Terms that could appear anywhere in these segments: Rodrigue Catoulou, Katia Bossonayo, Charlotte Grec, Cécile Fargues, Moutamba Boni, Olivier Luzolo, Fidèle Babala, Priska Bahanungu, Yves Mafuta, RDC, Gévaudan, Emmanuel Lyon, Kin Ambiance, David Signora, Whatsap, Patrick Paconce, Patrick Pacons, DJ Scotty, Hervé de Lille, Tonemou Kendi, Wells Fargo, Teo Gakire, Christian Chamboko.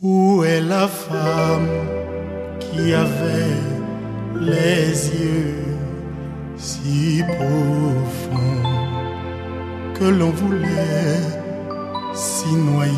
Où est la femme qui avait les yeux si profonds que l'on voulait s'y noyer?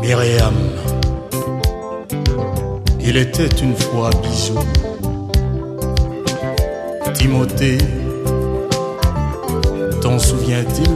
Myriam, il était une fois Bijou, Timothée, t'en souvient-il?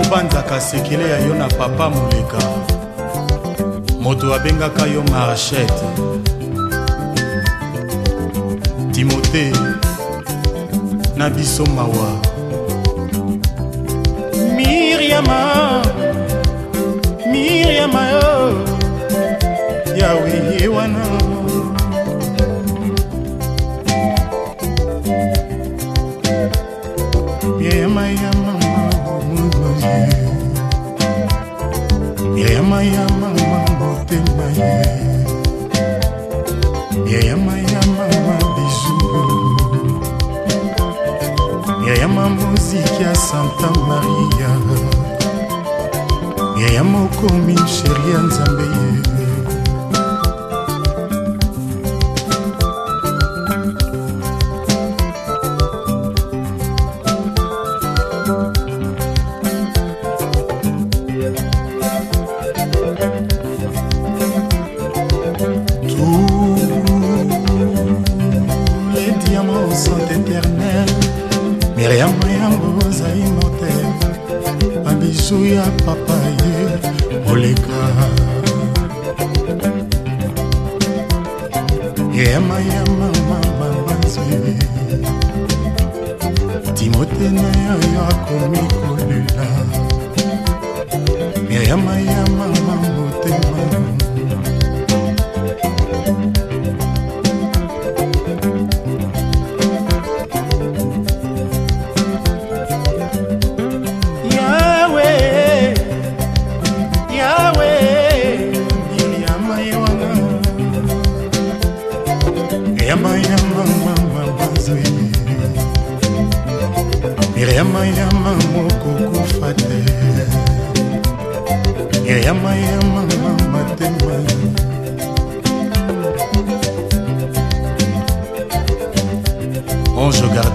Obanda kasekele ya yo na papa moleka Moto abenga kayo Marchette Timothée Nabiso Mawa Miriama Miriama Yahweh Yewana Miriama Yama Miriama Yama Yama Yama Bijou Yama musique à Santa Maria Yama Komi chérie Nzambe Carte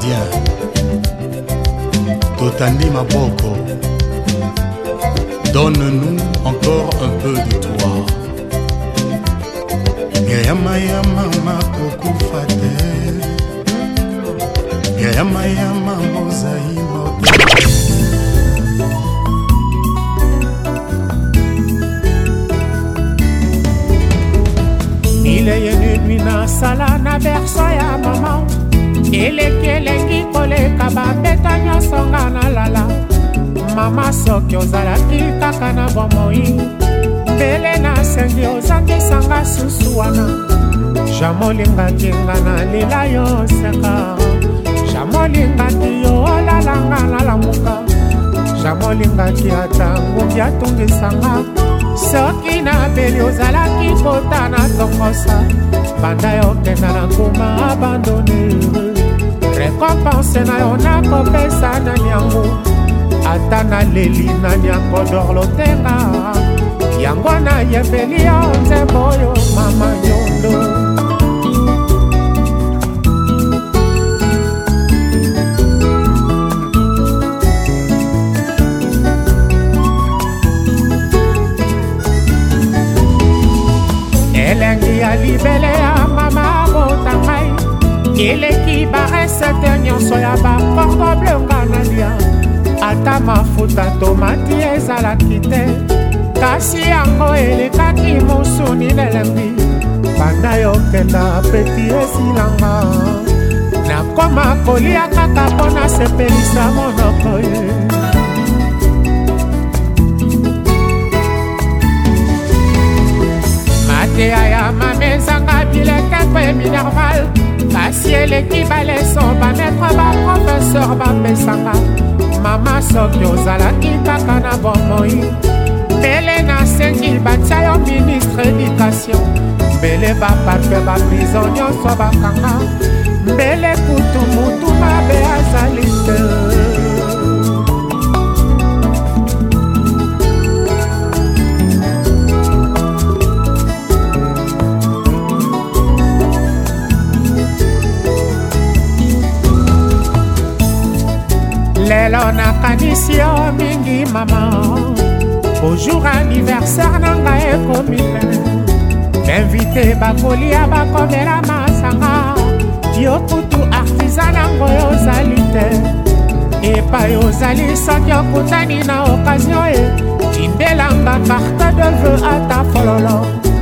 de vœux à ta fololo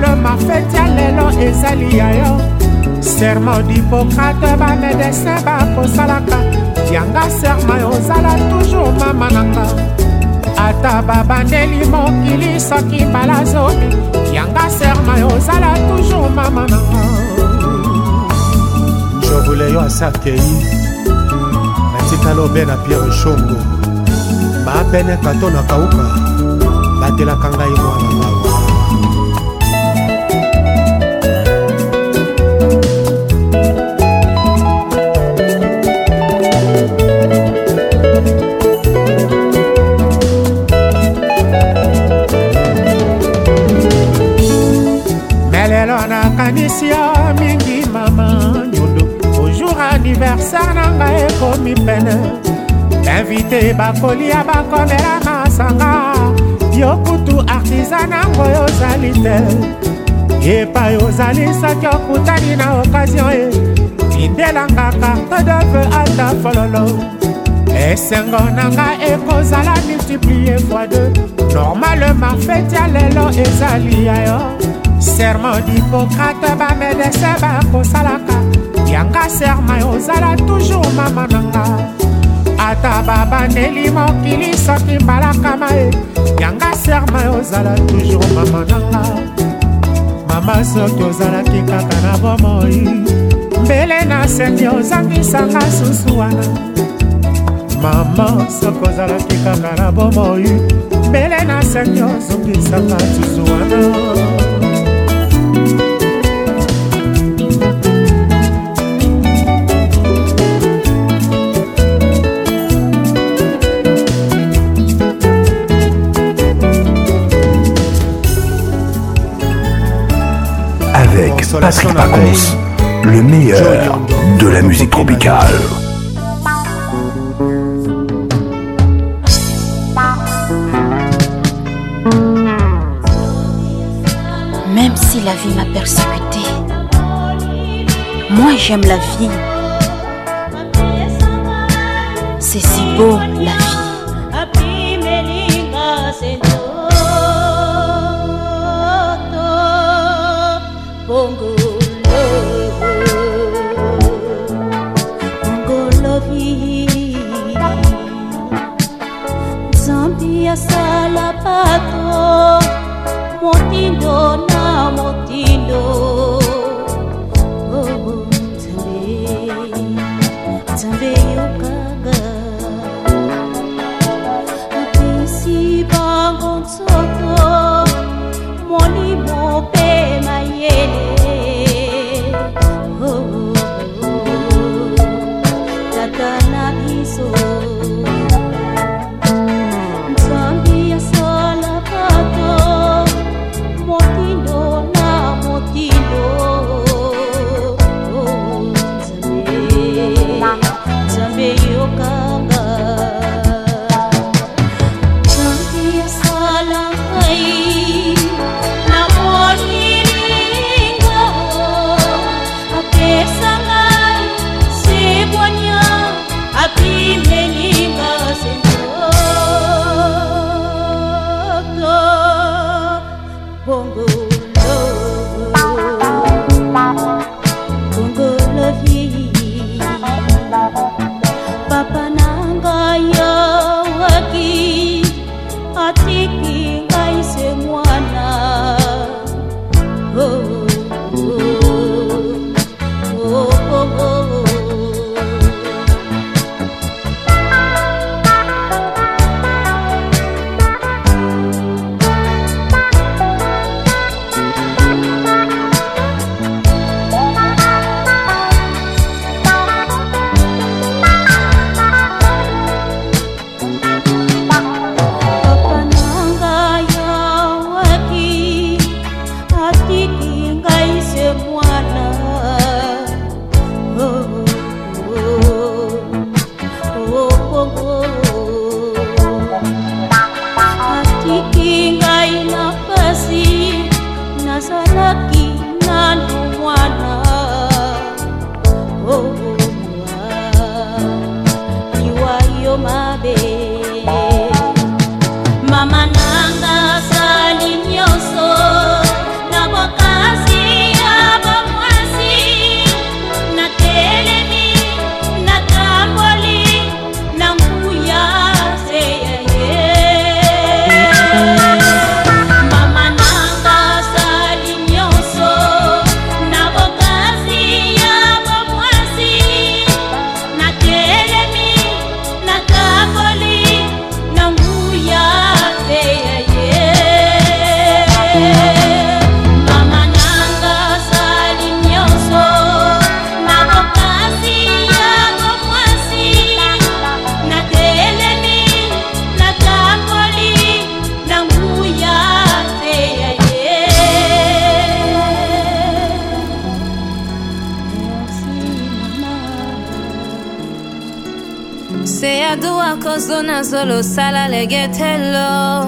normalement fait yalelo ezali yayo serment d'Hippocrate ba médecin ba kosalaka yanga serma ozala toujours mama nanga ata baba ndeli mokili soki balazo yanga serma ozala toujours mama nanga. Je voulais yo asakei natikalo bena Pierre Shongo ba bena katona kauka batela kanga yo Kanisya mingi maman Yodo. Bonjour anniversaire nanga ekomi pene. Invité bakoli abakomela masanga. Yokutu artisana ngoyo zalite. Yepa yo zalisa kyokutani na occasion e. Indelanga carte de vœux ata fololo. Esengo nanga ekozala multiplier fois deux. Normalement fête ya lelo ezali yayo. Serment d'Hippocrate ba médecin ba kosalaka yanga serma ozala toujours mama nanga ata baba neli mokili soki balaka mae yanga serma ozala toujours mama nanga mama soki ozala kikaka na bomoi mbele na sendi ozangisaka susu wana mama soki ozala kikaka na bomoi mbele na sendi ozangisaka susu wana. Avec Patrick Paconce, le meilleur de la musique tropicale. Même si la vie m'a persécutée, moi j'aime la vie. C'est si beau la vie. Oh ado akozona zolo sala legetelo.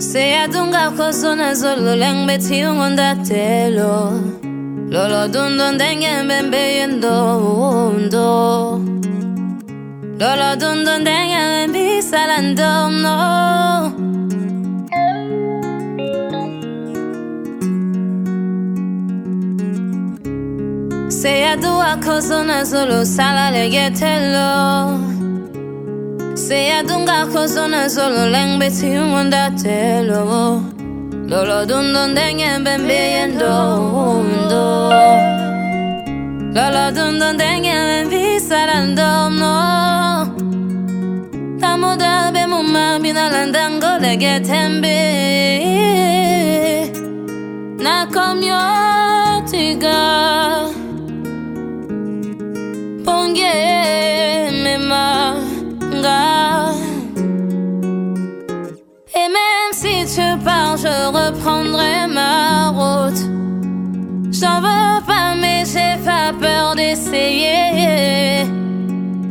Se adunga kozona zolo lengbeti ungonda telo. Lolo dundon denge mbembe yendo undo. Lolo dundon denge mbi salando no. Se adua kozona zolo sala legetelo. Se adunga kozona zolo lengbeti ungonda telo. Lolo dundon dengen bembe yendo undo. Lolo dundon dengen bembe sarando no. Tamuda be mumma binalandango legetembe. Nakomyo tiga. Pongue me manga. Et même si tu pars, je reprendrai ma route. J'en veux pas, mais j'ai pas peur d'essayer.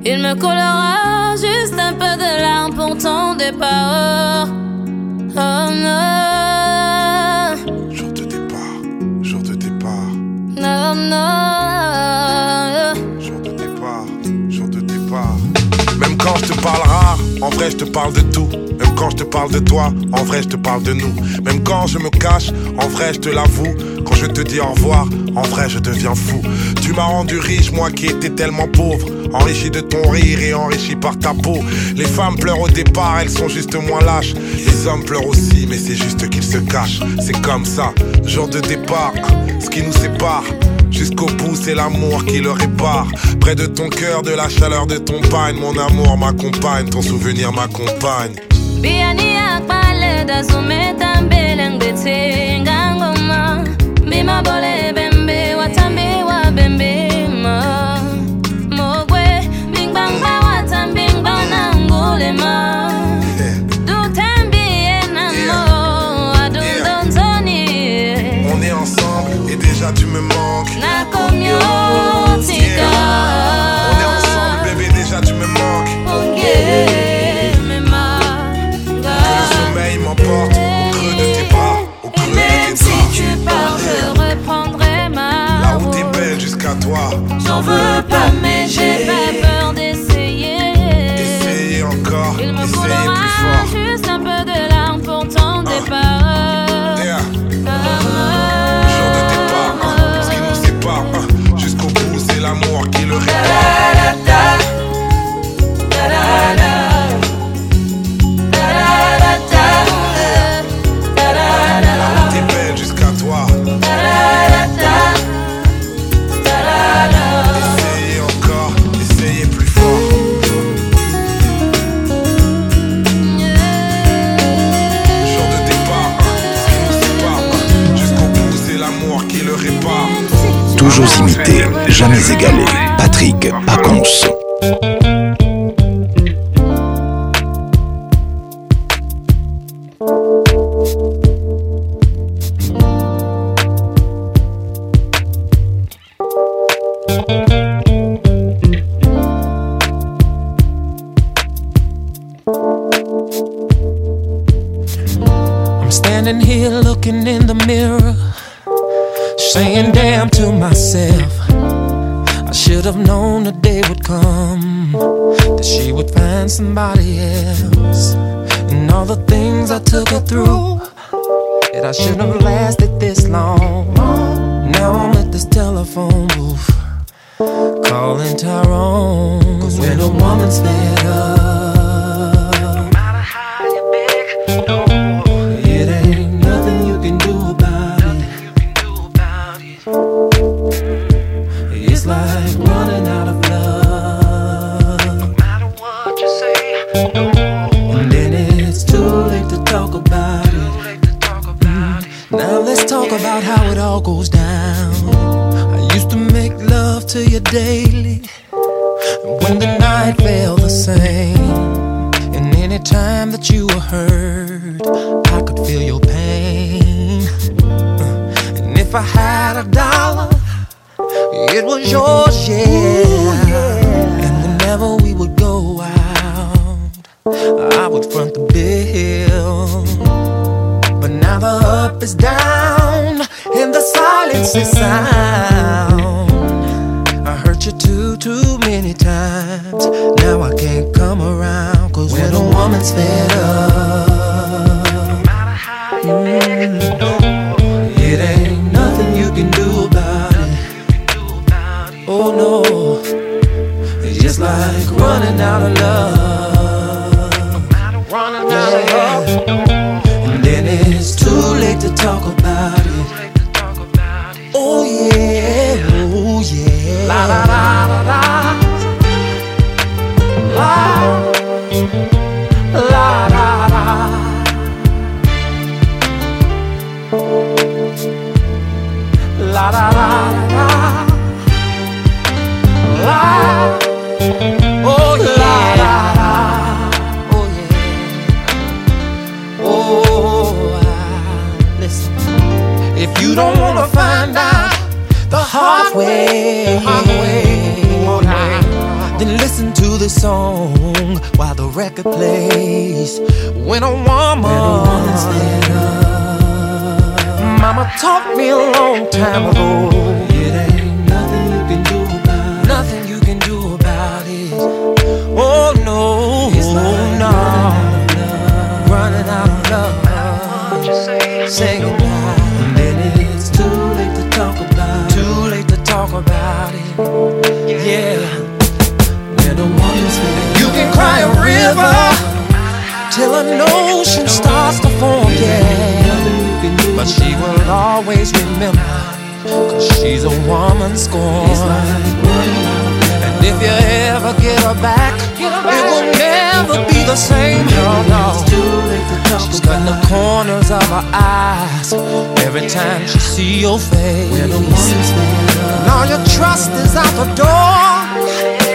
Il me coulera juste un peu de larmes pour ton départ. Oh non. Jour de départ, jour de départ. Non, non. Même quand je te parle rare, en vrai je te parle de tout. Même quand je te parle de toi, en vrai je te parle de nous. Même quand je me cache, en vrai je te l'avoue. Quand je te dis au revoir, en vrai je deviens fou. Tu m'as rendu riche, moi qui étais tellement pauvre. Enrichi de ton rire et enrichi par ta peau. Les femmes pleurent au départ, elles sont juste moins lâches. Les hommes pleurent aussi, mais c'est juste qu'ils se cachent. C'est comme ça, jour de départ, ce qui nous sépare. Jusqu'au bout, c'est l'amour qui le répare. Près de ton cœur, de la chaleur de ton pagne. Mon amour m'accompagne, ton souvenir m'accompagne. Biania pale da zumeta mbelengete ngangoma. Bima bole bembe watambe wa bembe ma. Mogwe bingbamba watambe ngbana ngulema. Déjà tu me manques. Na communauté. On est ensemble bébé, déjà tu me manques. Le sommeil m'emporte au creux de tes bras, au creux de tes bras. Même si tu pars, je reprendrai ma. La route est belle jusqu'à toi. J'en veux pas mais j'ai pas peur d'essayer. Essayer encore, essayer plus fort. Il me faudra juste un peu de larmes pour ton départ. Jusqu'au bout, c'est l'amour qui le répare. La route est belle jusqu'à toi. Essayez encore, essayez plus fort. Jour de départ, ce qui nous sépare. Jusqu'au bout, c'est l'amour qui le répare. Toujours imité, jamais égalé. Patrick Paconce. I'm standing here looking in the mirror. Saying damn to myself, I should have known the day would come that she would find somebody else. And all the things I took her through, that I shouldn't have lasted this long. Now I'm at this telephone booth, calling Tyrone. 'Cause when a woman's fed up, no matter how you beg, no, it ain't nothing you can do about it. It's like running out of love. No matter what you say, no. And then it's too late to talk about it. Now let's talk about how it all goes down. I used to make love to you daily, and when the night felt the same, and any time that you were hurt, I could feel your pain. If I had $1, it was yours, yeah. And whenever we would go, I would front the bill. But now the up is down and the silence is sound. I hurt you too many times. Now I can't come around, cause when a woman's fed up, no matter how you make it, it ain't nothing you can do about it. Oh no, it's just like running out of love. And then it's too late to talk about it. Oh yeah, oh yeah. La la la la la. La la la la. La la la la la. Oh la la la. Oh yeah. Oh listen. If you don't wanna find out the hard way, then listen to the song while the record plays. When a woman's fed up. Mama taught me a long time ago. It ain't nothing you can do about it. Nothing you can do about it. Oh no, it's like no. Running out of love. Out of love. Say goodbye. And then it's too late to talk about it. Too late to talk about it. Yeah. When the woman's fed up. You can cry a river till an ocean starts to form. Yeah. But she will always remember, cause she's a woman scorned. And if you ever get her back, it will never be the same. No, no. She's cutting the corners of her eyes every time she sees your face. And all your trust is out the door.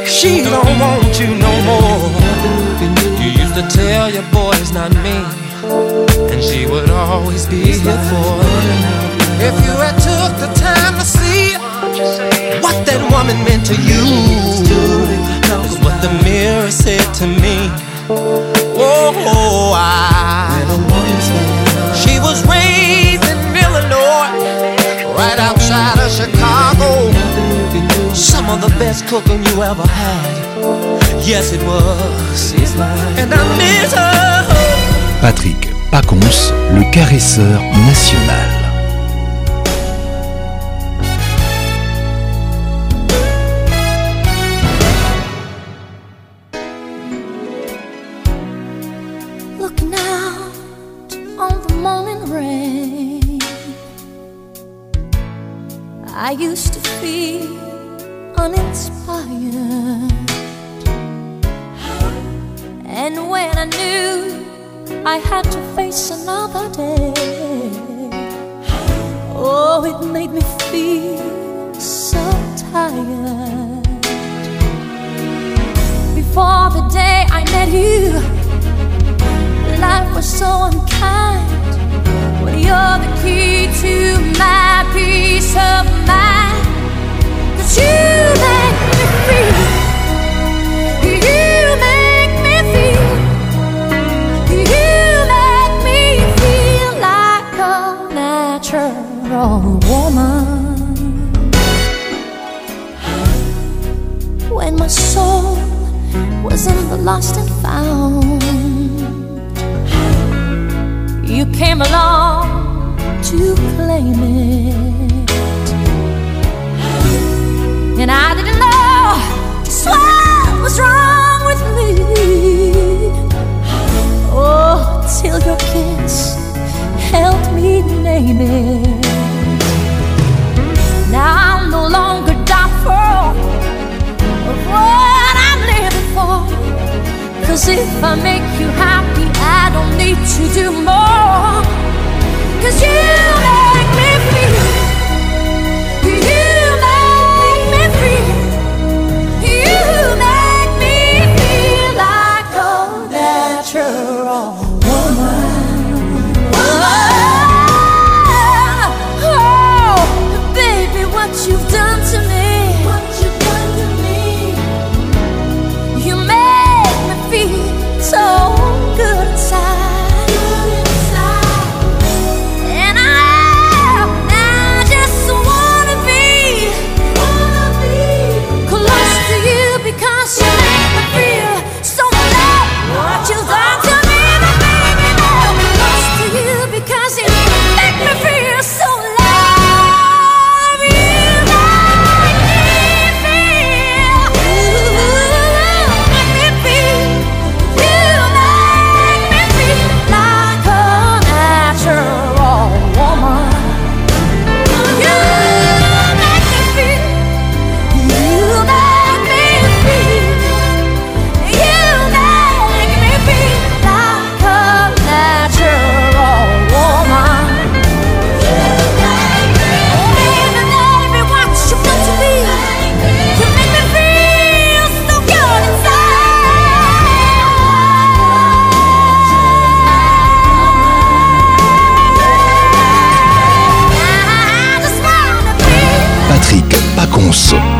She don't want you no more. You used to tell your boy it's not me, and she would always be here for you. If you had took the time to see what that woman meant to you, is what the mirror said to me. Oh, she was raised in Illinois, right outside of Chicago. Some of the best cooking you ever had. Yes, it was. And I miss her. Patrick Paconce, le caresseur national. Looking out on the morning rain, I used to feel uninspired, and when I knew I had to face another day, oh, it made me feel so tired. Before the day I met you, life was so unkind. But you're the key to my peace of mind. 'Cause you make me feel, you make me feel, woman. When my soul was in the lost and found, you came along to claim it, and I didn't know just what was wrong with me. Oh, till your kiss helped me name it. Now I'm no longer doubtful of what I'm living for, 'cause if I make you happy, I don't need to do more. 'Cause you make me feel, you make me feel, you make me feel like a natural. So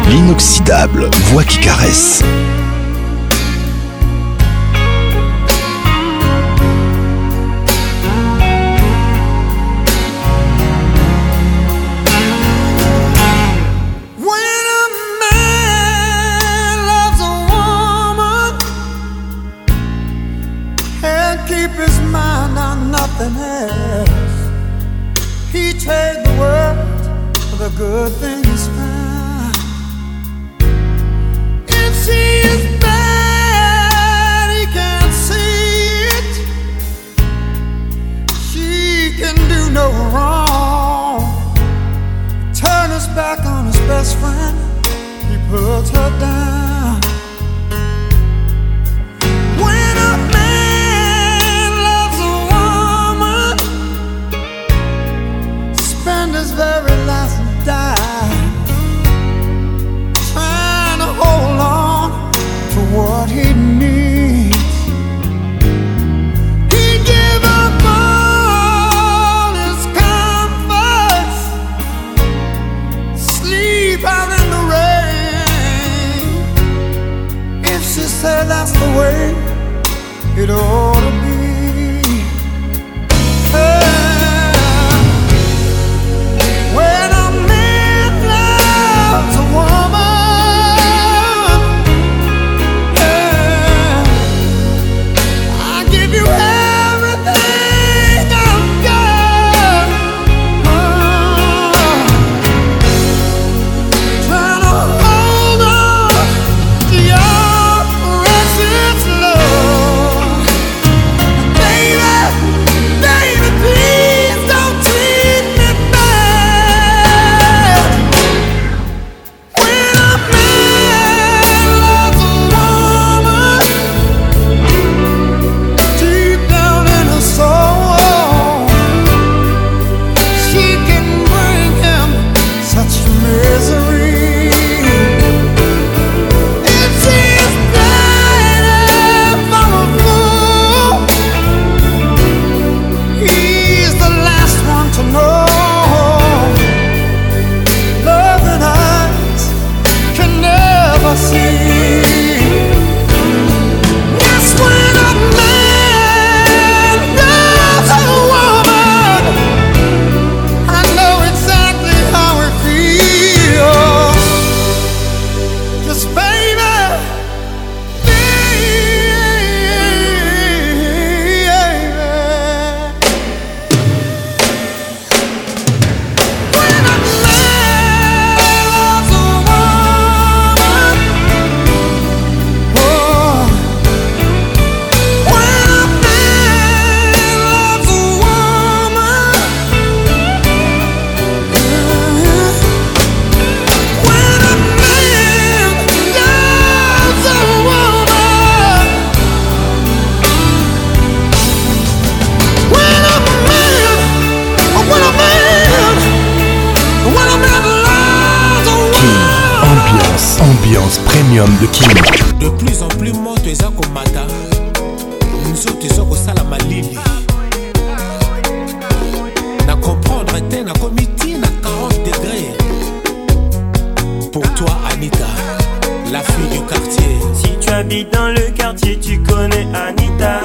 l'inoxydable voix qui caresse. Good things found. If she is bad, he can't see it. She can do no wrong. Turn his back on his best friend, he puts her down. When a man loves a woman, spend his very last die, trying to hold on to what he needs. He gave up all his comforts, sleep out in the rain. If she said that's the way it ought to be, de Kin. De plus en plus moto eza komata. Nzoto eza kosala malili. Na comprendre te na komiti na 40 degrés. Pour toi Anita, la fille du quartier. Si tu habites dans le quartier, tu connais Anita.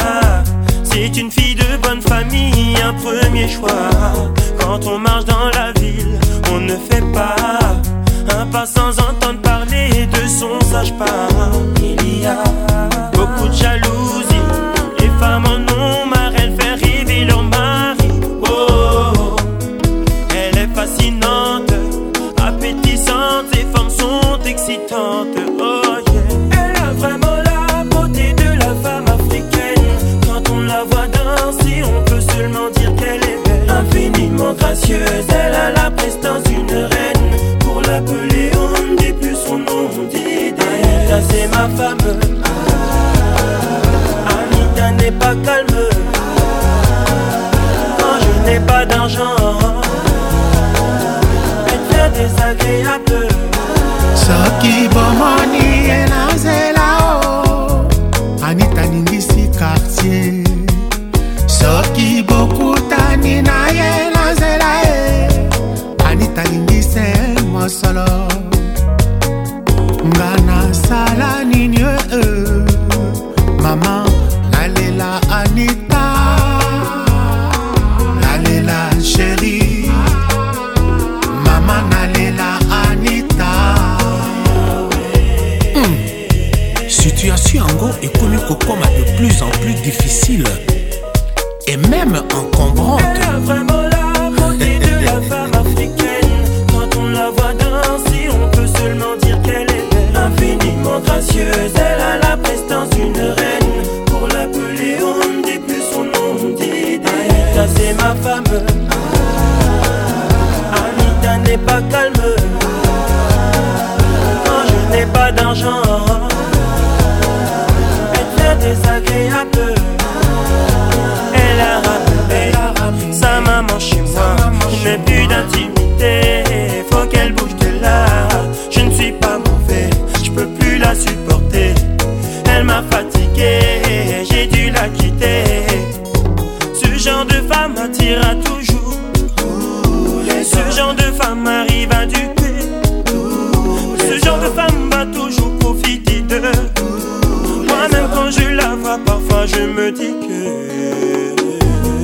C'est une fille de bonne famille, un premier choix. Quand on marche dans la ville, on ne fait pas un pas sans entendre parler de son sage pas. Il y a beaucoup de jalousie. Les femmes en ont marre, elles font rêver leur mari. Oh, elle est fascinante, appétissante. Ces femmes sont excitantes. Oh yeah, elle a vraiment la beauté de la femme africaine. Quand on la voit danser, on peut seulement dire qu'elle est belle. Infiniment gracieuse, elle a la prestance d'une reine. Appelé, on ne dit plus son nom, on dit Anita, c'est ma femme. Anita n'est pas calme. Quand je n'ai pas d'argent, elle devient désagréable. Soki bomoni enazela o, Anita n'ingisi quartier. Soki bokutani na enazela e, Anita n'ingisi solo Osala nini Maman, nalela Anita, nalela chérie. Maman, nalela Anita. Situation ango ekomi kokoma de plus en plus difficile et même encombrante. Gracieuse, elle a la prestance d'une reine. Pour l'appeler, on ne dit plus son nom, on dit Anita, c'est ma femme. Anita n'est pas calme. Quand je n'ai pas d'argent, elle devient désagréable. Elle a ramené sa maman chez moi. Je n'ai plus d'intimité, faut qu'elle bouge de là. Je ne suis pas mauvais, je peux plus la supporter. Elle m'a fatigué, j'ai dû la quitter. Ce genre de femme m'attire à toujours. Ce genre de femme m'arrive à duper. Ce genre de femme va toujours profiter d'eux. Moi-même quand je la vois, parfois je me dis que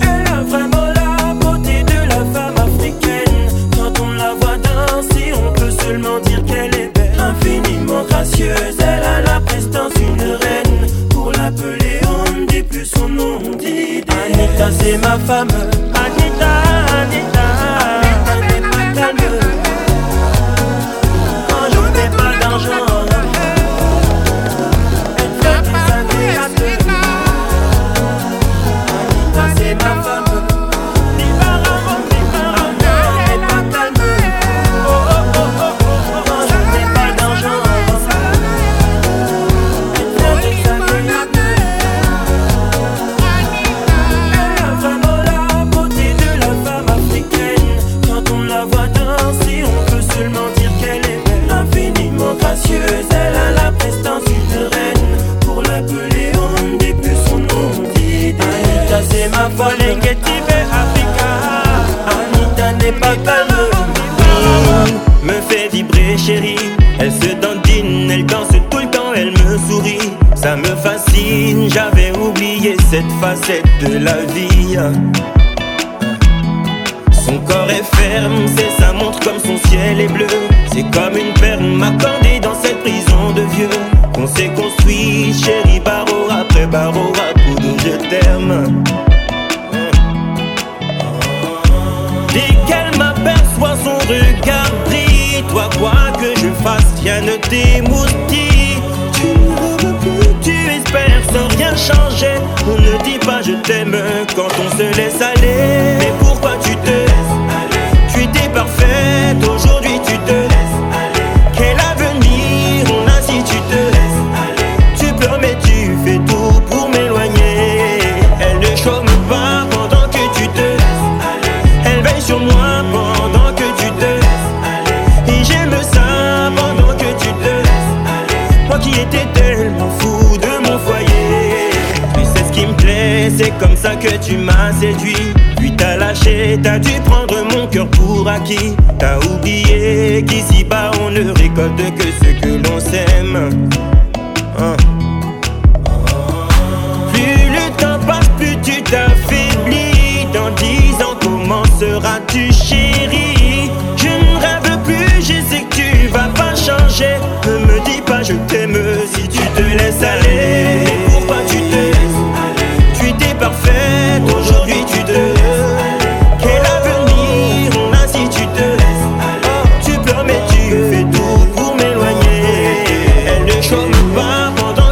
elle a vraiment la beauté de la femme africaine. Quand on la voit danser, on peut seulement dire qu'elle est belle. Infiniment gracieuse, elle a la prestance d'une reine. Pour l'appeler, on ne dit plus son nom, on dit Anita, c'est ma femme. Anita, Anita, Anita n'est pas calme. Quand je n'ai pas d'argent, elle fait des agréables. Anita, c'est ma femme. Anita n'est pas calme, me fait vibrer chérie. Elle se dandine, elle danse tout le temps, elle me sourit. Ça me fascine, j'avais oublié cette facette de la vie. Son corps est ferme, c'est sa montre comme son ciel est bleu. C'est comme une perle m'accordée dans cette prison de vieux. On s'est construit chérie, barreau après barreau, pour nous je t'aime. Dès qu'elle m'aperçoit, son regard brille. Toi, quoi que je fasse, rien ne t'émoustille. Tu ne rêves plus, tu espères sans rien changer. On ne dit pas je t'aime quand on se laisse aller. Mais pourquoi tu te laisses aller? Tu étais parfaite, aujourd'hui tu te laisses aller. Quel avenir on a si tu te laisses aller? Tu pleures mais tu fais tout pour m'éloigner. Elle ne chôme pas pendant que tu te laisses. Sur moi pendant que tu te laisses aller. Et j'aime ça pendant que tu te laisses aller. Moi qui étais tellement fou de mon foyer. Tu sais ce qui me plaît, c'est comme ça que tu m'as séduit. Puis t'as lâché, t'as dû prendre mon cœur pour acquis. T'as oublié qu'ici-bas on ne récolte que ce que l'on sème. Plus le temps passe, plus tu t'affaiblis. Dans 10 ans comment seras-tu chérie? Je ne rêve plus, je sais que tu vas pas changer. Ne me dis pas je t'aime si tu te laisses aller. Mais pourquoi tu te laisses aller? Tu étais parfaite, aujourd'hui tu te laisses. Quel avenir on a si tu te laisses aller? Tu pleures mais tu fais tout pour m'éloigner. Elle ne chôme pas pendant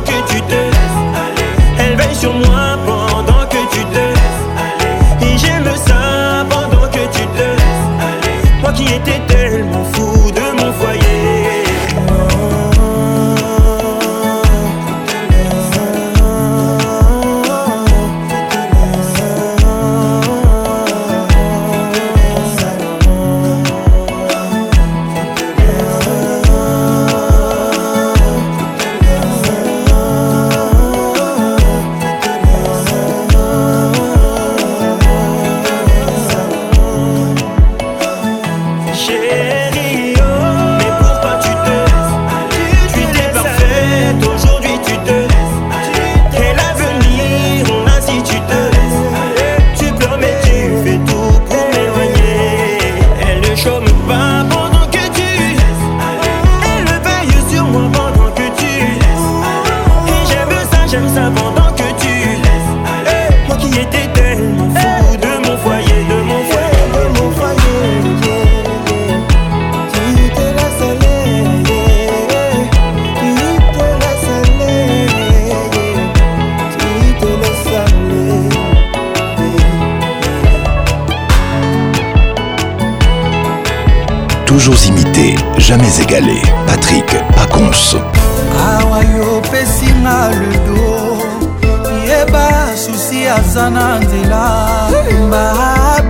toujours imité, jamais égalé. Patrick Paconce. Awayo pesinga le dos, yeba souci azana nzela. Ba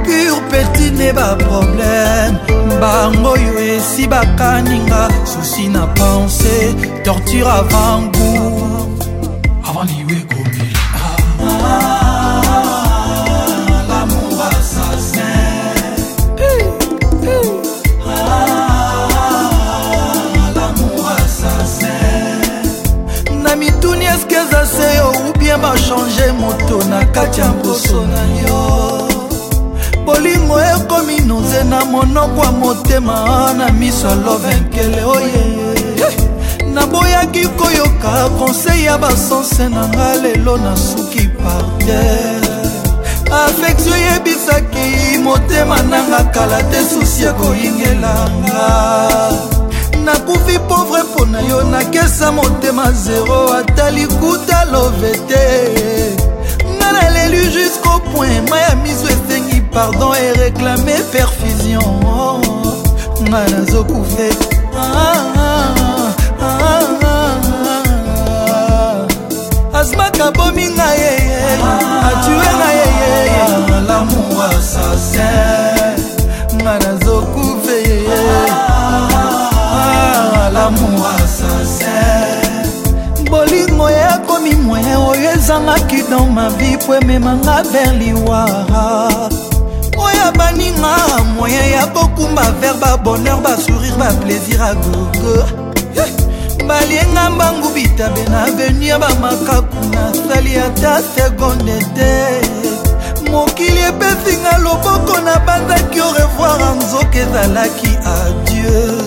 pur petit ne ba problème. Ba ngoyo esi ba kaninga souci na pensée, torture avant goût. Avant liwe gobi. Ou bien m'a changé mon ton à Katia Bossonayo. Bolingo est comme une ozena, mon oqua motema, un ami solo vainquele. Oye, Naboya qui koyoka, conseil à basson, c'est n'angale l'ona souki par terre. Avec Zoye Bissaki, motema nanga kalate soucia koyingelanga. Na koufi pauvre pona yo na kesa motema zéro atali kuta lovete. Nana l'élu jusqu'au point Miami souetengi pardon et réclamer perfusion. Nana zo koufe. Asmaka bominga yeye, atue na yeye, l'amour assassin. Nana zo koufe yeye. L'amour assassin. Bolingo ya komi moyen oye zangaki dans ma vie pour m'emmener vers l'iwara. Oya baninga moyen ya kokumba vers ba bonheur ba sourire ba plaisir à gogo. Balinga mbangu bitabe na venir ba makaku na sali ata seconde te. Mokili epesinga loboko na bazaki au revoir nzoka ezalaki adieu.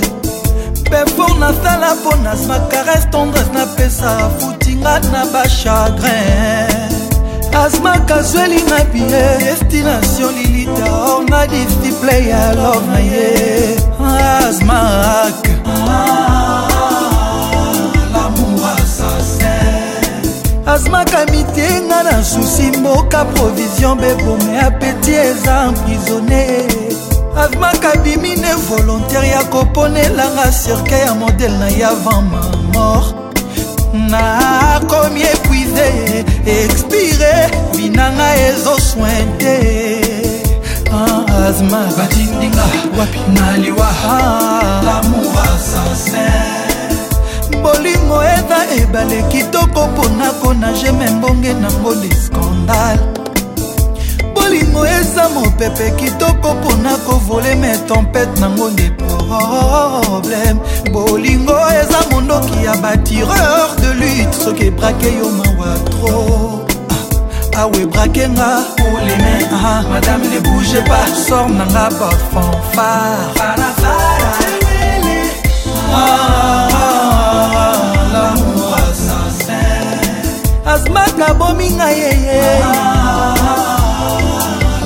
Pour na sala bonas, ma caresse tendresse na pesa footinga na ba chagrin. Asma kazueli na biye, destination lilita or na display I love na ye. Asma l'amour assassin. Asma kamite nga na souci mboka provision bebo me appétit est emprisonné. Asma kabimine volontaire ya kopone langa cirque ya modèle na ya avant ma mort. Na komi épuisé, expiré, binanga ezo sointe. Asma batindinga, wapi naliwa, l'amour assassin. Bolingo eza ebale kitoko pona kona jeme mbonge na mboli scandale. Bolingo eza mopepe kitoko pona ko vole me tempête nango nde problème. Bolingo eza mondoki ya batireur de lutte soki brake yo mawa trop. Awe brake nga pour les mains, madame ne bougez pas, sors nanga ba fanfare. L'amour assassin. Asmaka bominga yeye.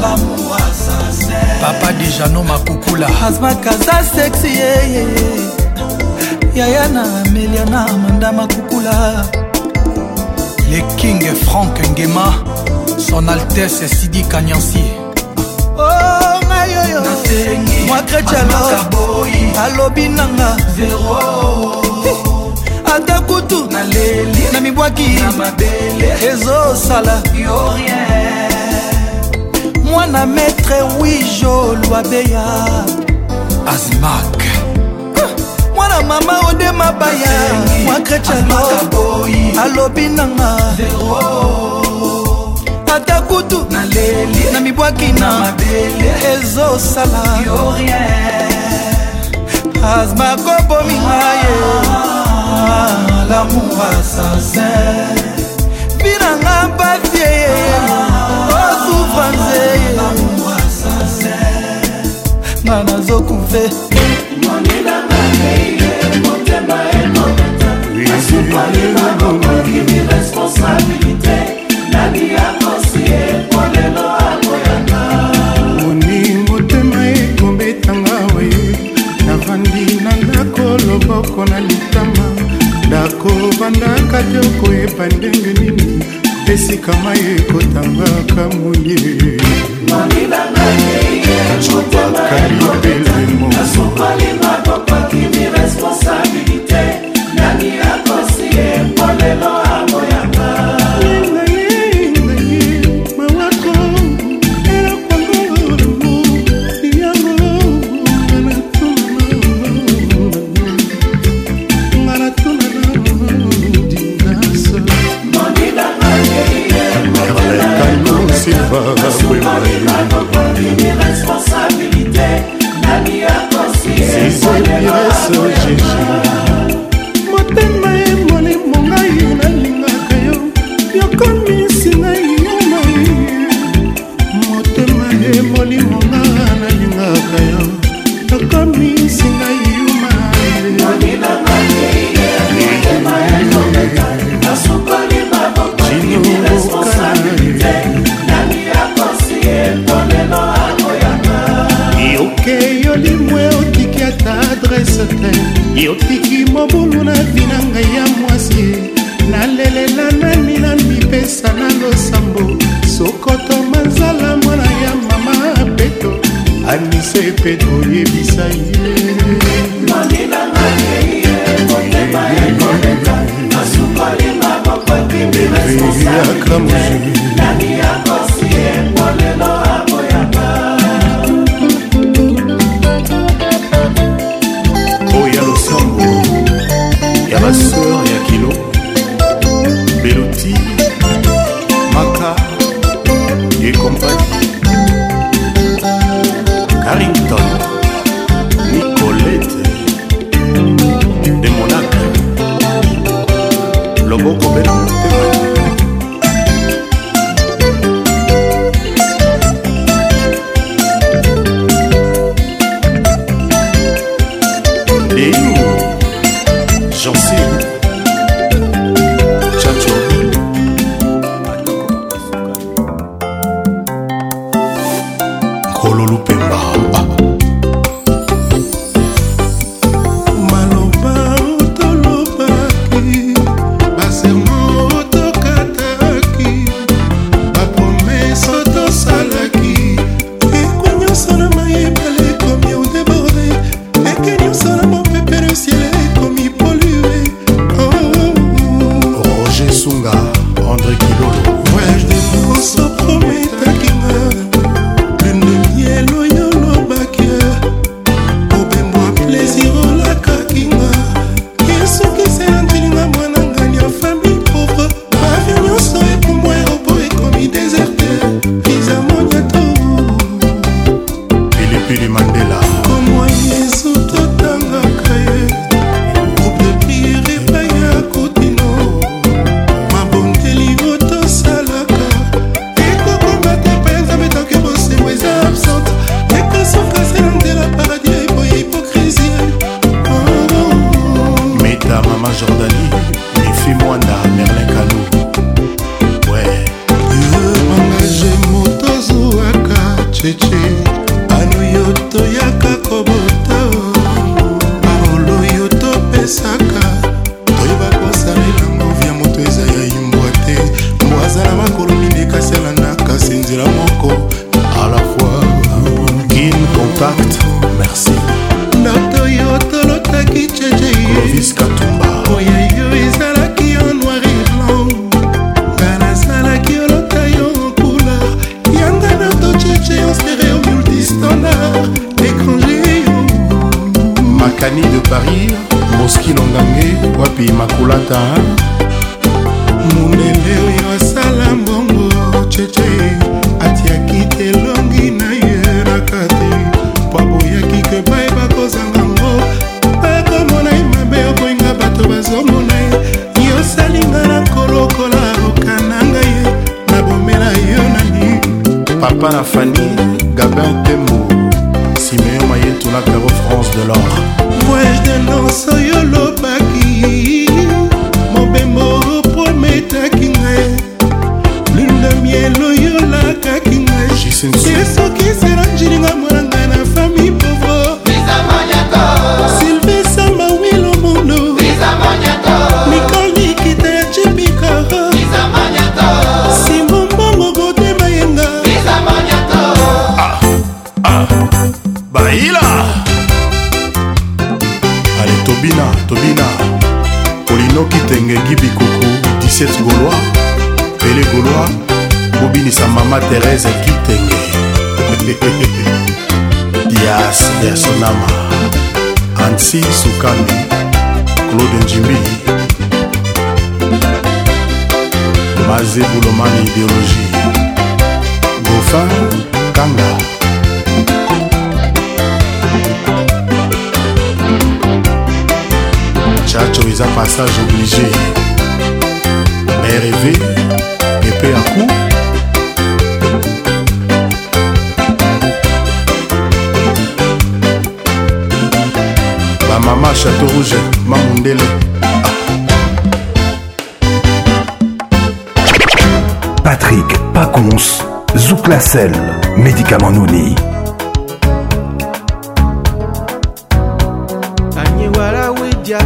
L'amour assassin. Papa déjà non ma kukula. Asma kaza sexy yeah, yeah. Yayana, Meliana, Amanda ma kukula. Les King Frank Nguema. Son Altesse Sidi Kanyansi. Oh mayoyo. Moi Gretchalo Alobinanga Zéro. Ata kutu na leli na mibwaki na mabele ezo sala yo rien. Moi na maître oui jolwa beya Asmak. Moi na mama ode mabaya. Moi Gretchalo alobinanga Zéro. Ata kutu na leli na mibwaki na mabele ezo sala yo rien. Asmak bominga. L'amour assassin. Piranga papier. Oh souffrance. L'amour assassin. Nana zokoufe. Monina na meille. Motema et moneta. Asupali na bongo kimi responsabilité. La vie a conseillé. Monelo a koyaka. Moni motema et kombetanga we. Navandi nanga kolobo konalitama. Dako bandaka joko epandenge nini Desika maye kotangaka munye Mami bandake ye, motema ye, motema. Asupali ma Sylvain Idéologie Vincent Kanga. Chacho eza passage obligé. RV épée à coup. Ba mama Château Rouge, Mamundele. Patrick Paconce, Zouklacel, médicament Nouni. Aniwala Widja,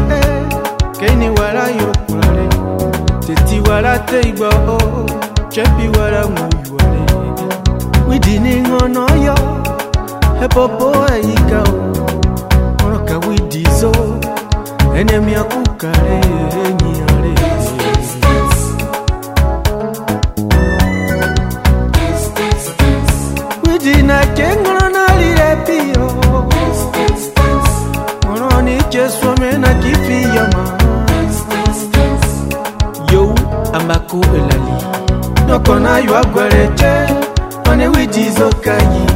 Keniwala Yokulale, Tetiwala Teiba, oh, Chepiwala Mouywale. Widini Ngono Yo, Hepopo Eikao, Moroka Widizo, Enemi Akukale, Niale. Na kengona na lirepio Mono ni cheswame na kifiyama Yo ambako elali Nokona yu agwareche Mane wijizo kayi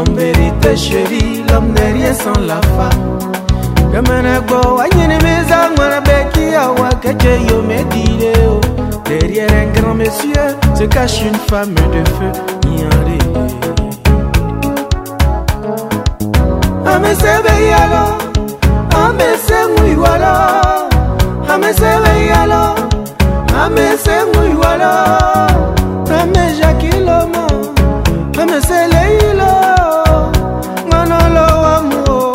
En vérité chérie L'homme n'est rien sans la femme Kamene go wanyine meza Mwana beki awa Kache yo medideo Derrière un grand monsieur Se cache une femme de feu Ame sebe yalo, ame sengu iwalo Ame sebe yalo, ame sengu iwalo Ame jakilomo, ame sele yilo Nganolo wamo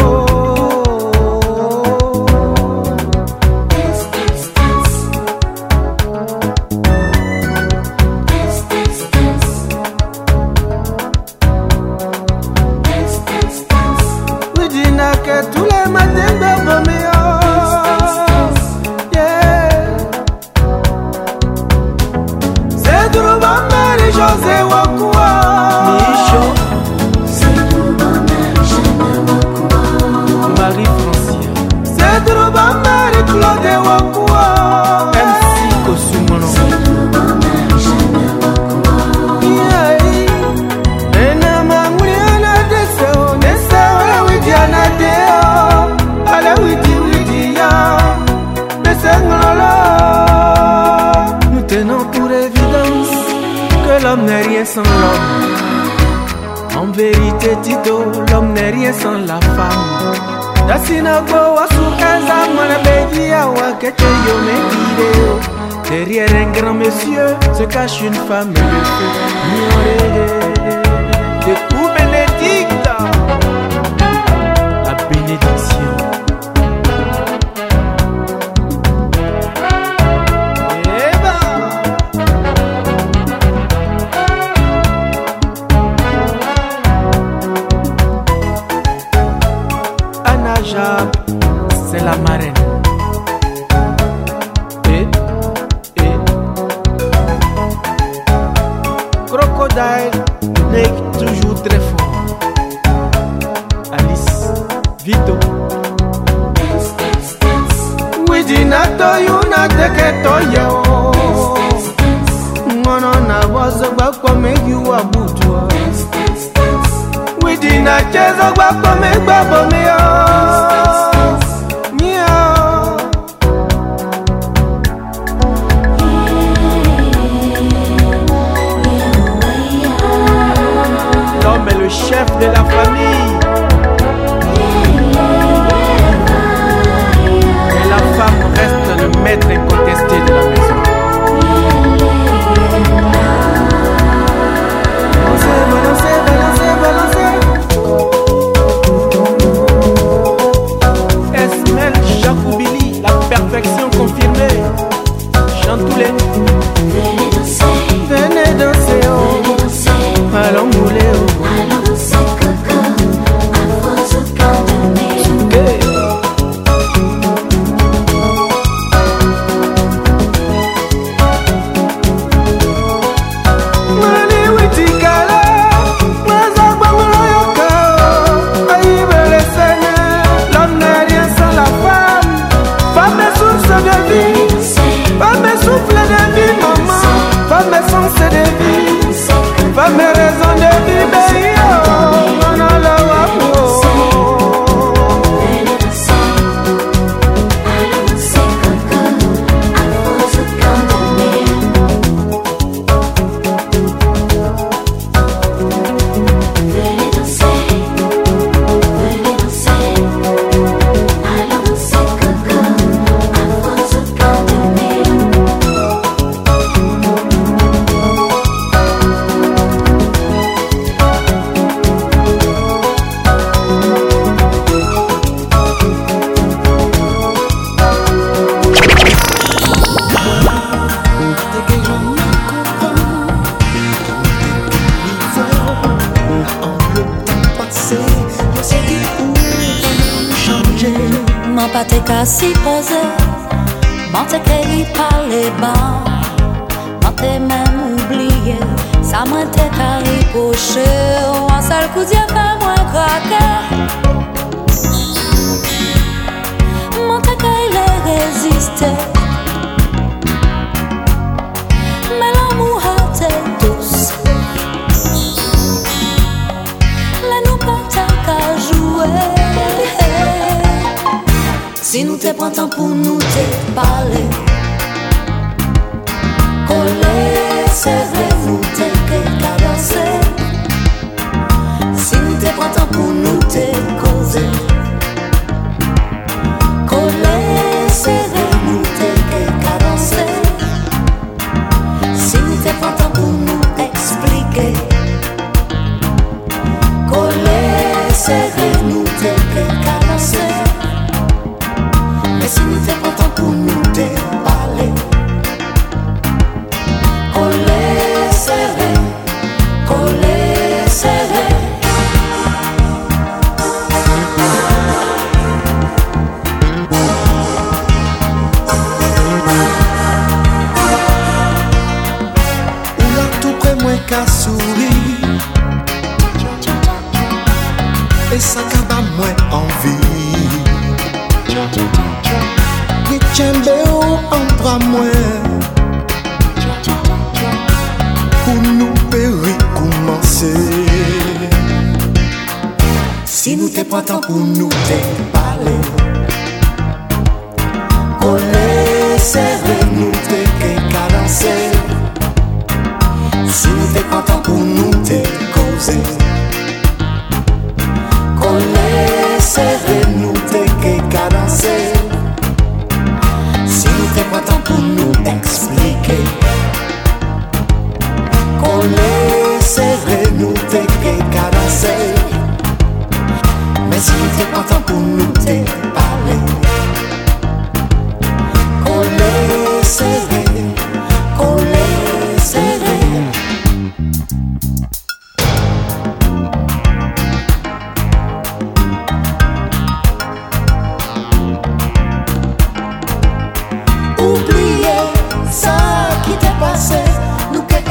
En vérité Tito, l'homme n'est rien sans la femme Da sinago wa soukaza Mwana bedi ya wakete yo mekideo Derrière un grand monsieur Se cache une femme de feu De coup bénédicta La bénédiction C'est la marraine. Crocodile, nec toujours très fort. Alice, Vito. Oui, dinato, yuna, teketo, yao. Mono na wazo, bakwa, megiu, abutua. Oui, dinachezo, bakwa, megbabo, meo. Chef de la famille et la femme reste le maître incontesté de la maison. Balancez, balancez, balancez, balancez. pateka si pose, mante ke li pale ba, mante même oublié, sa mwen te ka ripoche, ou an sal kou diye pa mwen krake, mante ke le reziste, mais l'amour a te douce, la nou pa ta ka joue. Si nous te prenons temps pour nous te parler, coller, serrer, vous te caresser. Si nous te prenons temps pour nous te causer, coller, serrer, vous te caresser. Si nous te prenons temps pour nous expliquer, coller, serrer, nous te caresser. Et si nous t'es content pour nous déballer, coller, serrer, coller, serrer. Ou là tout près moi qu'à sourire, et ça qu'à moi envie. Ni tchembe ou entre moi, pour nous périr commencer. Si nous te prenons pour nous te parler, coller, serrer, nous te cadencer. Si nous te prenons pour nous te causer, coller, serrer, nous te cadencer. Si nous t'es pas temps pour nous expliquer, qu'on les serrer, nous t'es cadencer. Mais si nous t'es pas temps pour nous t'es parler, qu'on les serrer, qu'on les serrer.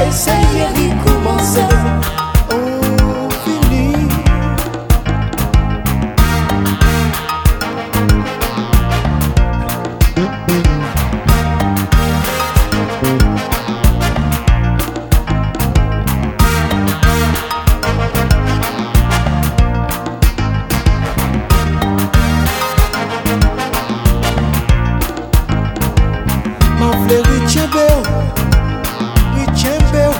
Essayez d'y commencer, oh Billy. Ma fleurie tchèbe que je t'aime.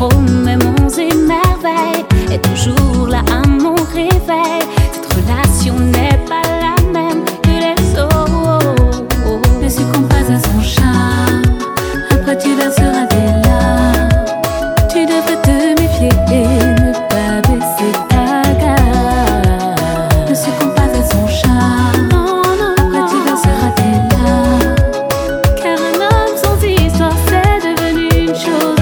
Roms et monts et merveilles, est toujours là à mon réveil. Cette relation n'est pas la même que les autres. Ne succombe pas à son charme, après tu verseras des larmes. Tu devrais te méfier et ne pas baisser ta garde. Ne succombe pas à son charme, non, non, après tu verseras des larmes. Car un homme sans histoire, c'est devenu une chose.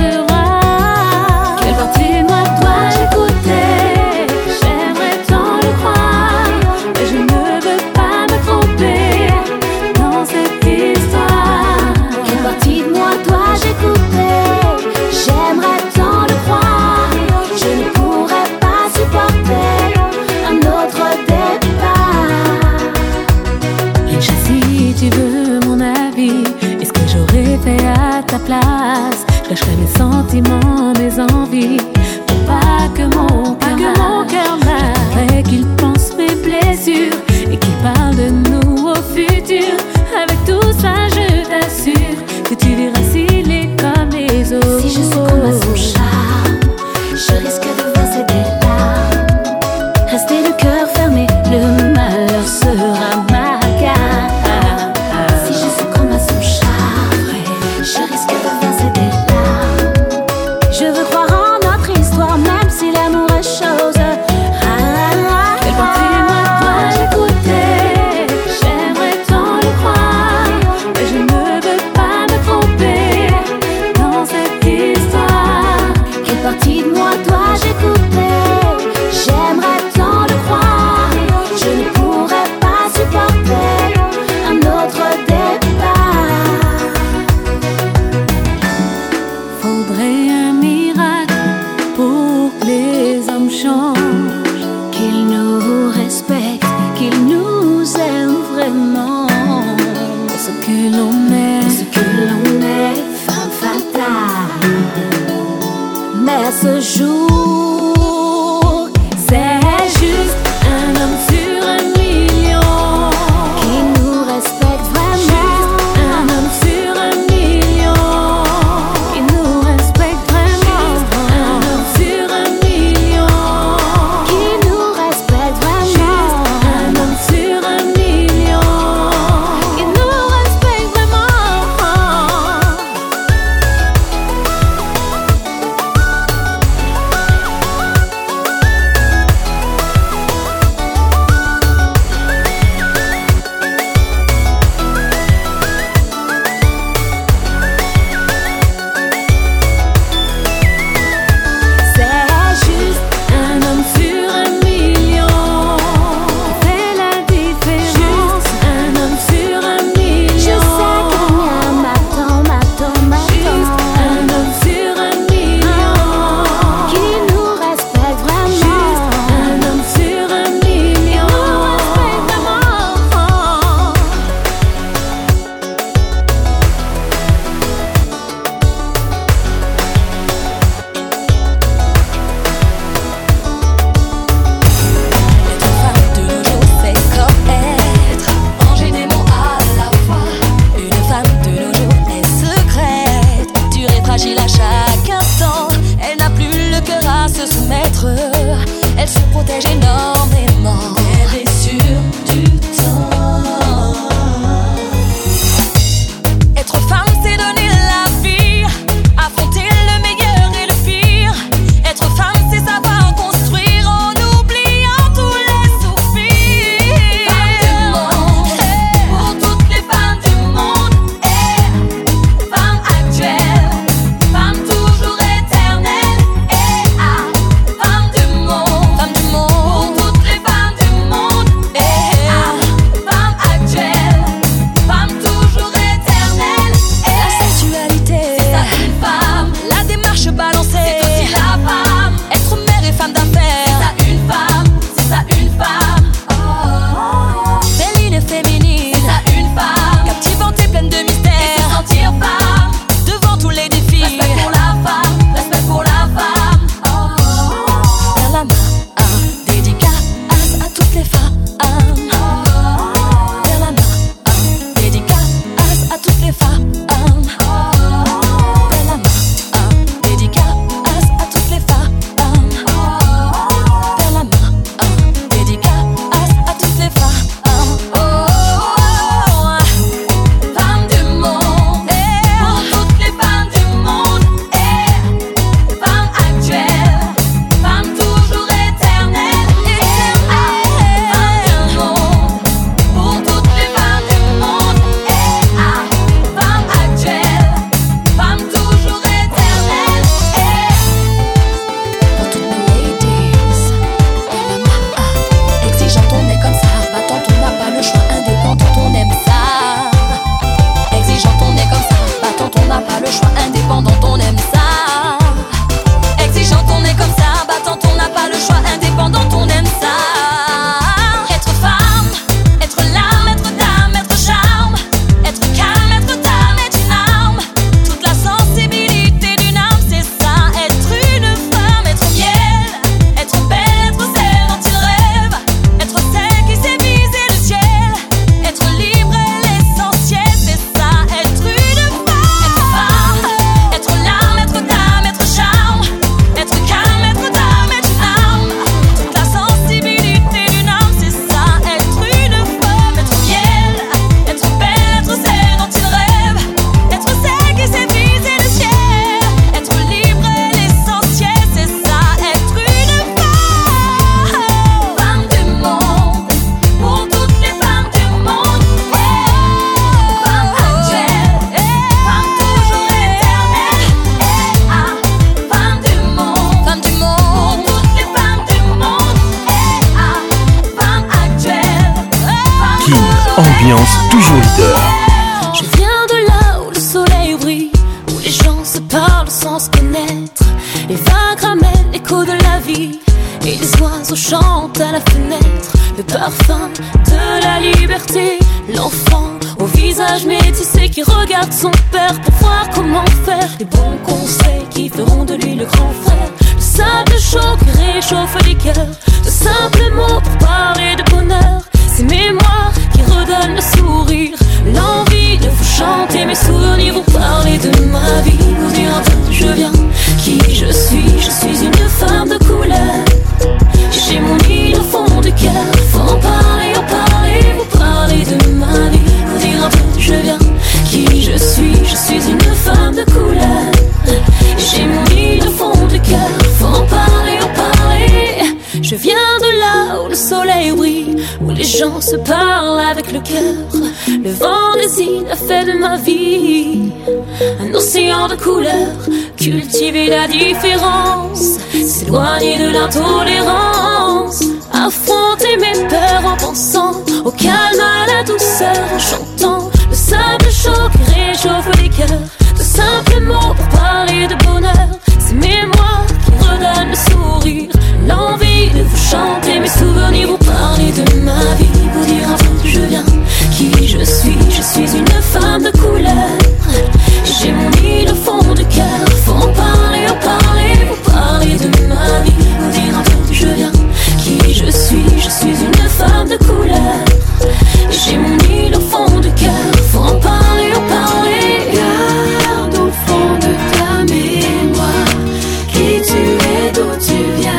Je cacherai mes sentiments, mes envies, pour pas que mon cœur meure. J'aimerais qu'il pense mes blessures et qu'il parle de nous au futur. Avec tout ça, je t'assure que tu verras s'il est comme les autres. Si je suis comme à son charme, je risque de verser des larmes. Rester le cœur fermé, le malheur sera ma garde. Si je suis comme à son charme, je risque de verser des larmes. Ambiance, toujours leader. Je viens de là où le soleil brille, où les gens se parlent sans se connaître. Les vagues ramènent l'écho de la vie, et les oiseaux chantent à la fenêtre. Le parfum de la liberté, l'enfant au visage métissé qui regarde son père pour voir comment faire. Les bons conseils qui feront de lui le grand frère, le sable chaud qui réchauffe les cœurs. De simples mots pour parler de bonheur, ces mémoires qui redonnent le sourire. L'envie de vous chanter mes souvenirs, vous parler de ma vie, vous dire d'où je viens, qui je suis une femme de couleur. J'ai mon île au fond du cœur, faut en parler, vous parler de ma vie, vous dire un peu d'où je viens, qui je suis une femme de couleur. J'ai mon île au fond du cœur, faut en parler, je viens de là où le soleil brille, où les gens se parlent avec le cœur. Le vent des îles a fait de ma vie un océan de couleurs. Cultiver la différence, s'éloigner de l'intolérance, affronter mes peurs en pensant au calme, à la douceur, en chantant le sable chaud qui réchauffe les cœurs. De simples mots pour parler de bonheur, ces mémoires qui redonnent le sourire. L'envie de vous chanter mes souvenirs, vous parler de ma vie, vous dire un peu d'où je viens, qui je suis une femme de couleur. J'ai mon île au fond du cœur, faut en parler, vous parler de ma vie, vous dire un peu d'où je viens, qui je suis une femme de couleur. J'ai mon île au fond du cœur, faut en parler, garde au fond de ta mémoire, qui tu es, d'où tu viens.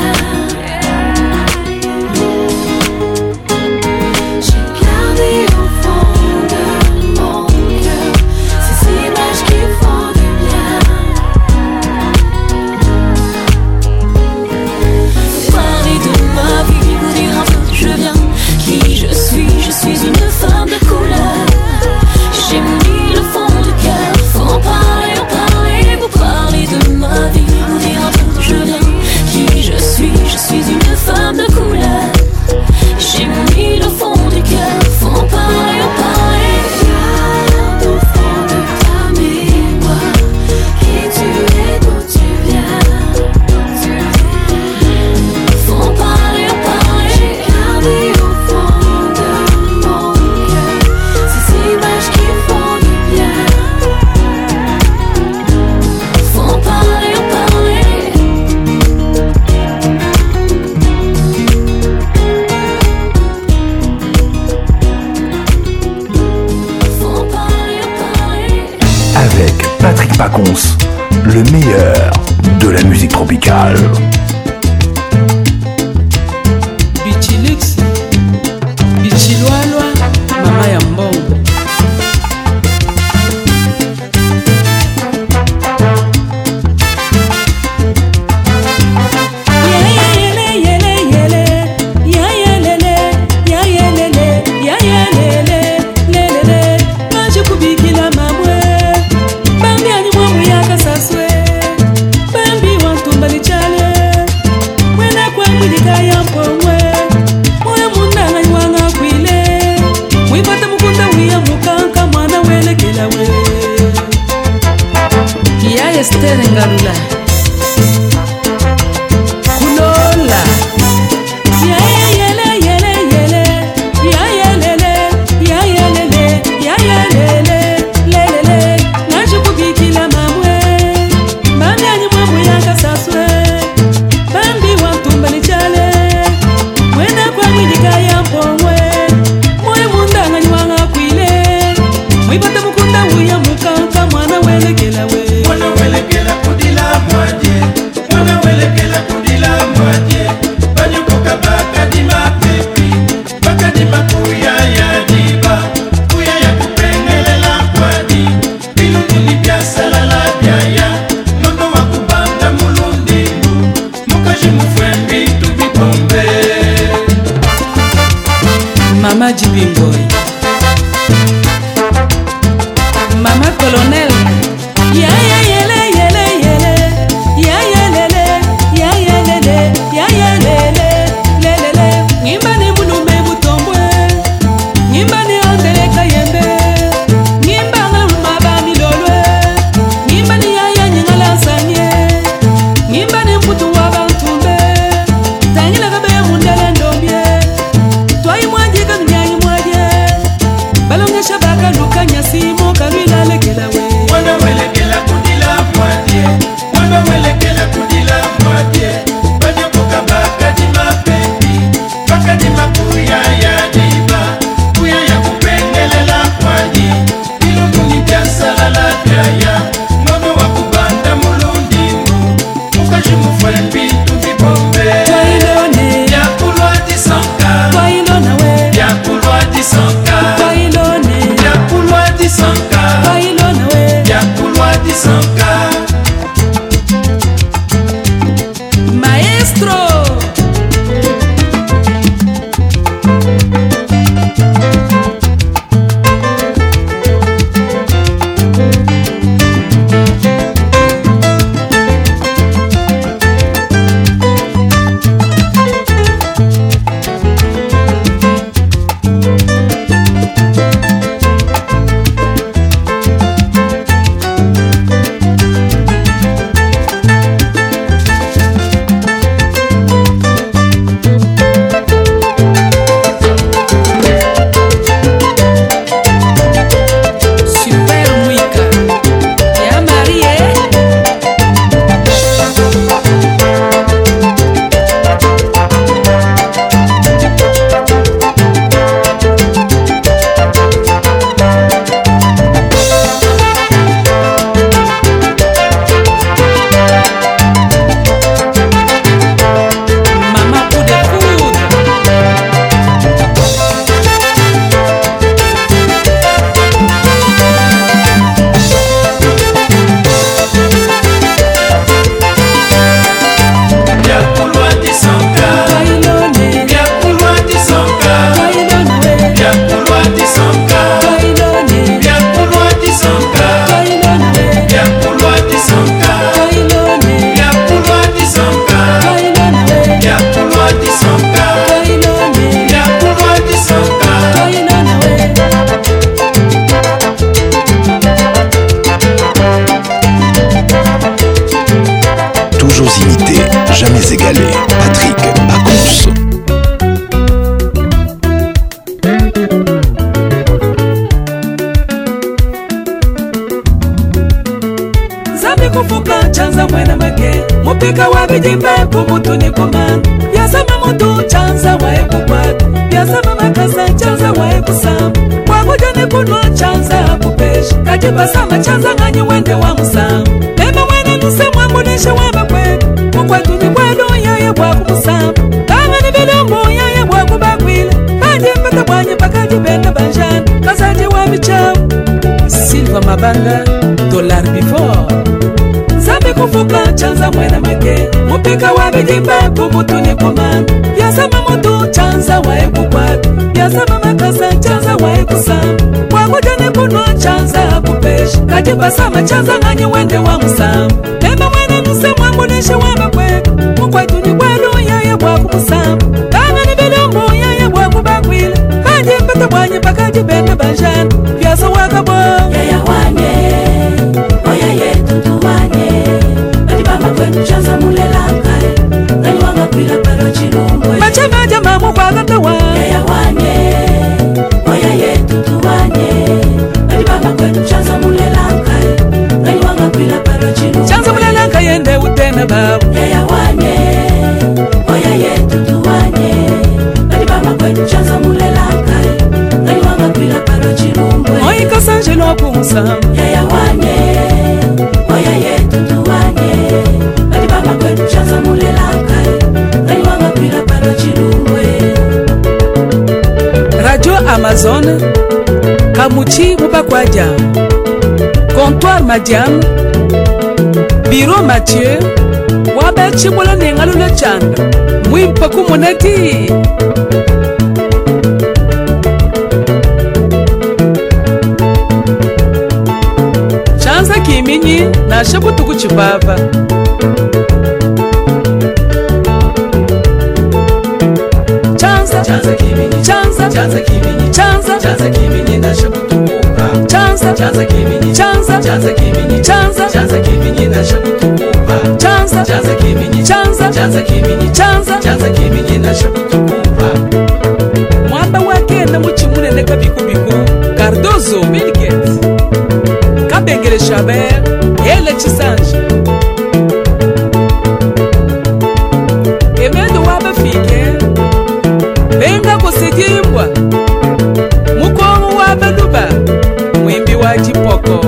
Paconce, le meilleur de la musique tropicale. Bichilix, bichiloaloa, mama ya mbongo. Nimba ni ondele sénégalais Patrick Pacons. Zambi kufuka chanza mwena make Mupika wabijimba kumutu ni kuman Yasama mutu chanza wae kukwat Yasama makasa chanza wae kusam Wagujane kunwa chanza kupesh Kajiba sama chanza nganyi wende wa musam Mema wene nuse mwangunisha wema kwe Mkwatu ni kwedu yae wakumusam Kama ni bilombo yae wakubakwile Kajipata mwanyi pakajipenda banjan Kasaji wabichaw Silva Mabanda Dollar before Zambi kufuka chanza mwena make Mupika wabijimba kumutu ni kuman Yasama mutu chanza wae kukwat Yasama makasa chanza wae kusam Wagujane kunwa chanza kupesh Kajiba sama chanza nganyi wende wa musam Mema mwene nuse mwangunisha wema kwek Mkwaitu ni kwelu yae wakumusam Kama ni bilombo yae wakubakwile Kajipata mwanyi pakajibenda banjan Fiasa wakabo Yaya wane Oya yetu tuwane Chanza mulela kare Nani wanga kwila paro chirumbwe Machema jama mugwagata wa Yaya wane Oya yetu tuwane Nani baba kwetu chanza mulela kare Nani wanga kwila paro chirumbwe Chanza mulela kare nde utena babu Yaya wane Oya yetu tuwane Nani baba kwetu chanza mulela kare Nani wanga kwila paro chirumbwe Moika sanjelo kumusa Yaya wane Oya yetu tuwane Chanza mulela kare Nani wanga kwila paro chirumbwe Radio Amazon Kamuchi Mupakwaja Comptoir Madiam Biro Mathieu Wabe Chibola Nengalula Chanda Mwimpaku Monati Chanza Kimini Na Shabutuku Chibaba Chanza kimini, chanza kimini, chanza kimini na shabutukupa. Chanza kimini, chanza kimini, chanza kimini na shabutukupa. Chanza kimini, chanza kimini, chanza kimini na shabutukupa. Mwamba wake na muchimune neka bikubiku. Cardozo Milket. Kabengere Chabert, Ele Chisange. Emedo waba fike. Benga kusijimbwa Mukongu wa beluba Mwimbi wa jipoko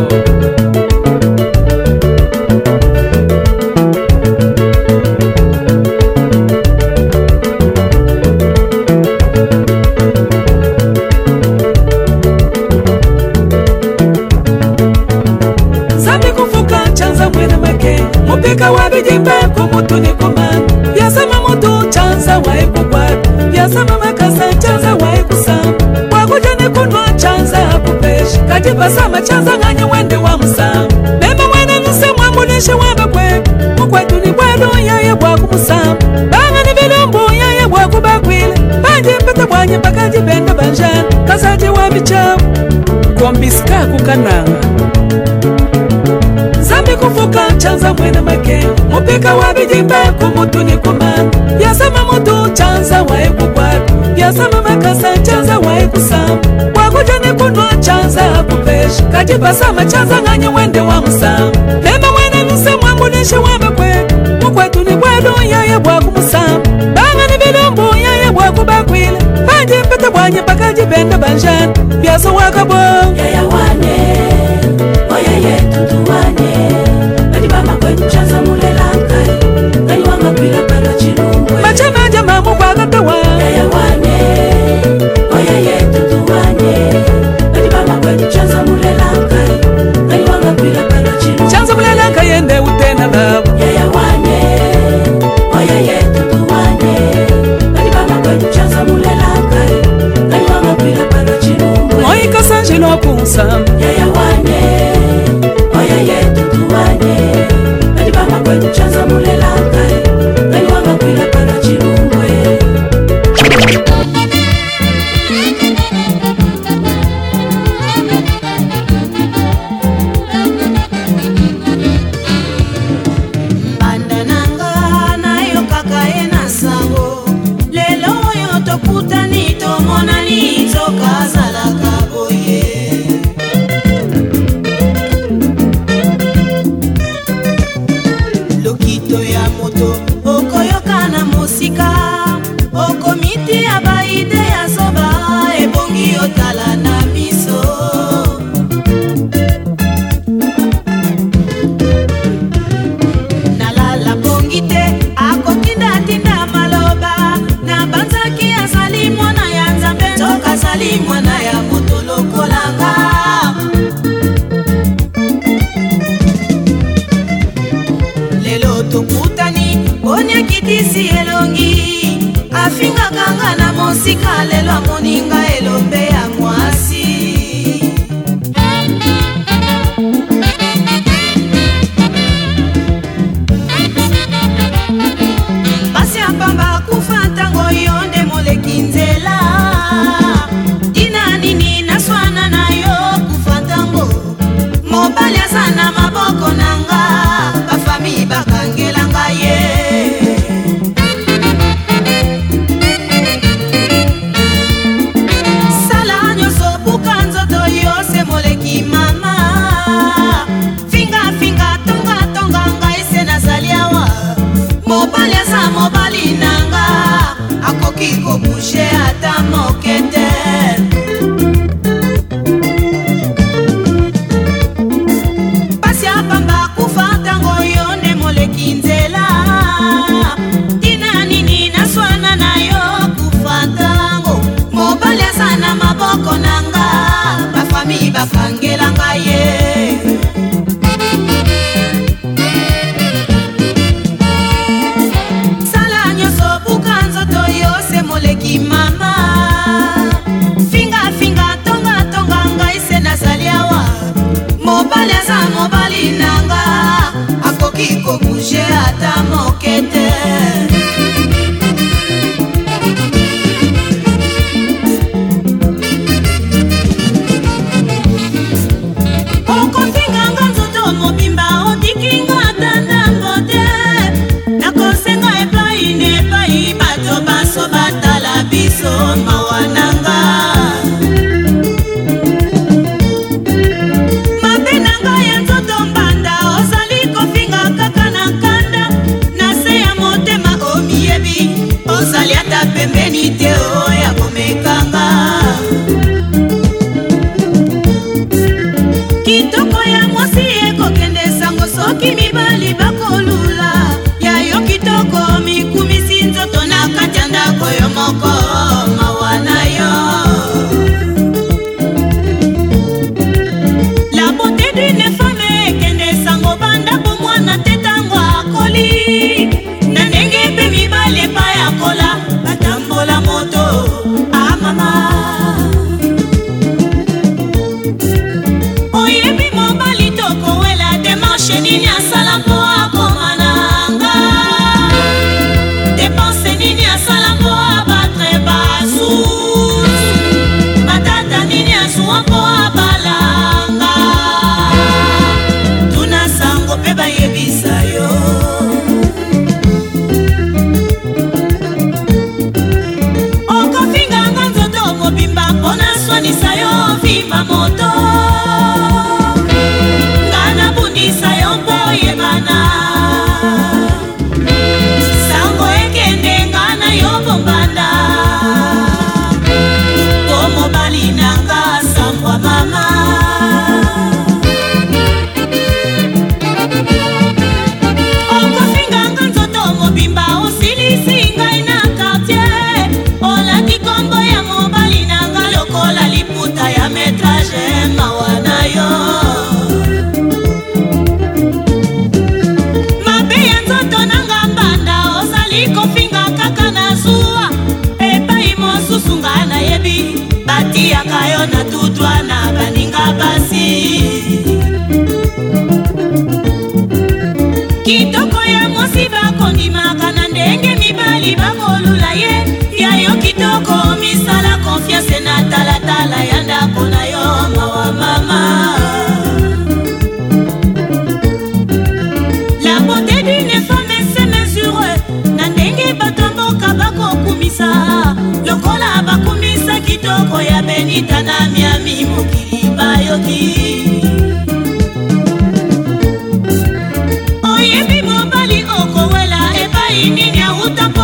Zambi kufuka chanza mwena make Mupika wa bijimba kumutu ni kuman Yasama mutu chanza wae kukwat Yasama makasa chanza wae kusam Wagujane kunwa chanza kupesh Kajiba sama chanza nganyi wende wa musam Mema wene nuse mwangunishe waba kwe Mkwaitu ni kwelu yae wakumusam Banga ni bilombo yae wakubakwile Panjimpita mwanyi pakajibenda banjan Kasaji wabichaw Kombiska kukananga Zambi kufuka chanza mwena make Mupika wabijimba kumutu ni kuman Yasama mutu chanza wae kukwat Yasama makasa chanza wae kusam Wagujane kunwa chanza kupesh Kajiba sama chanza nganyi wende wa musam Mema wene nuse mwangunishe wame kwe Mukwetu ni kwelu yae wakumusam Banga ni bilombo yae wakubakwile Panjimpita mwanyi pakajibenda banjan Biaso wakabo Yaya wane Oya yetu tuwane Nani mama kwetu chanza mulela kare Nani wanga kwila paro chirumbwe Machema jama mugwagata wa Yaya wane Oya yetu tuwane Nani mama kwetu chanza mulela kare Nani wanga kwila paro chirumbwe Chanza mulela kare nde utena babu Yaya wane Oya yetu tuwane Nani mama kwetu chanza mulela kare Nani wanga kwila paro chirumbwe Moika sanjilo kumusam Yaya wane Chanza mulela kare Nani wanga kwila paro chirumbwe na musika o komiti abaide ya soba ebongi otala na biso na lala bongi te akokinda tinda maloba na banzaki asali mwana ya nzambe toka sali mwana ya buto lokolanga Kisi elongi afinga kanga na mosika lelo amoninga elombe ya mwasi Basi apamba kufa tango yonde moleki nzela Dina nini naswana na yo kufa tango Mobali asana maboko nanga Bafami bakangela nga ye Kiko bouche ata mokete Pasi apamba kufata ngoyone moleki nzela Tina nini naswana na yo kufata ngo Mobali asana maboko nanga Bafami bakangela nga ye Nanga akoki ko bouger ata mokete Okofinga nganzoto mobimba odikinga atanda ngote nakosenga epai nepai bato baso batala biso mawananga Oye, mi mobali okowela, eba inini ya utako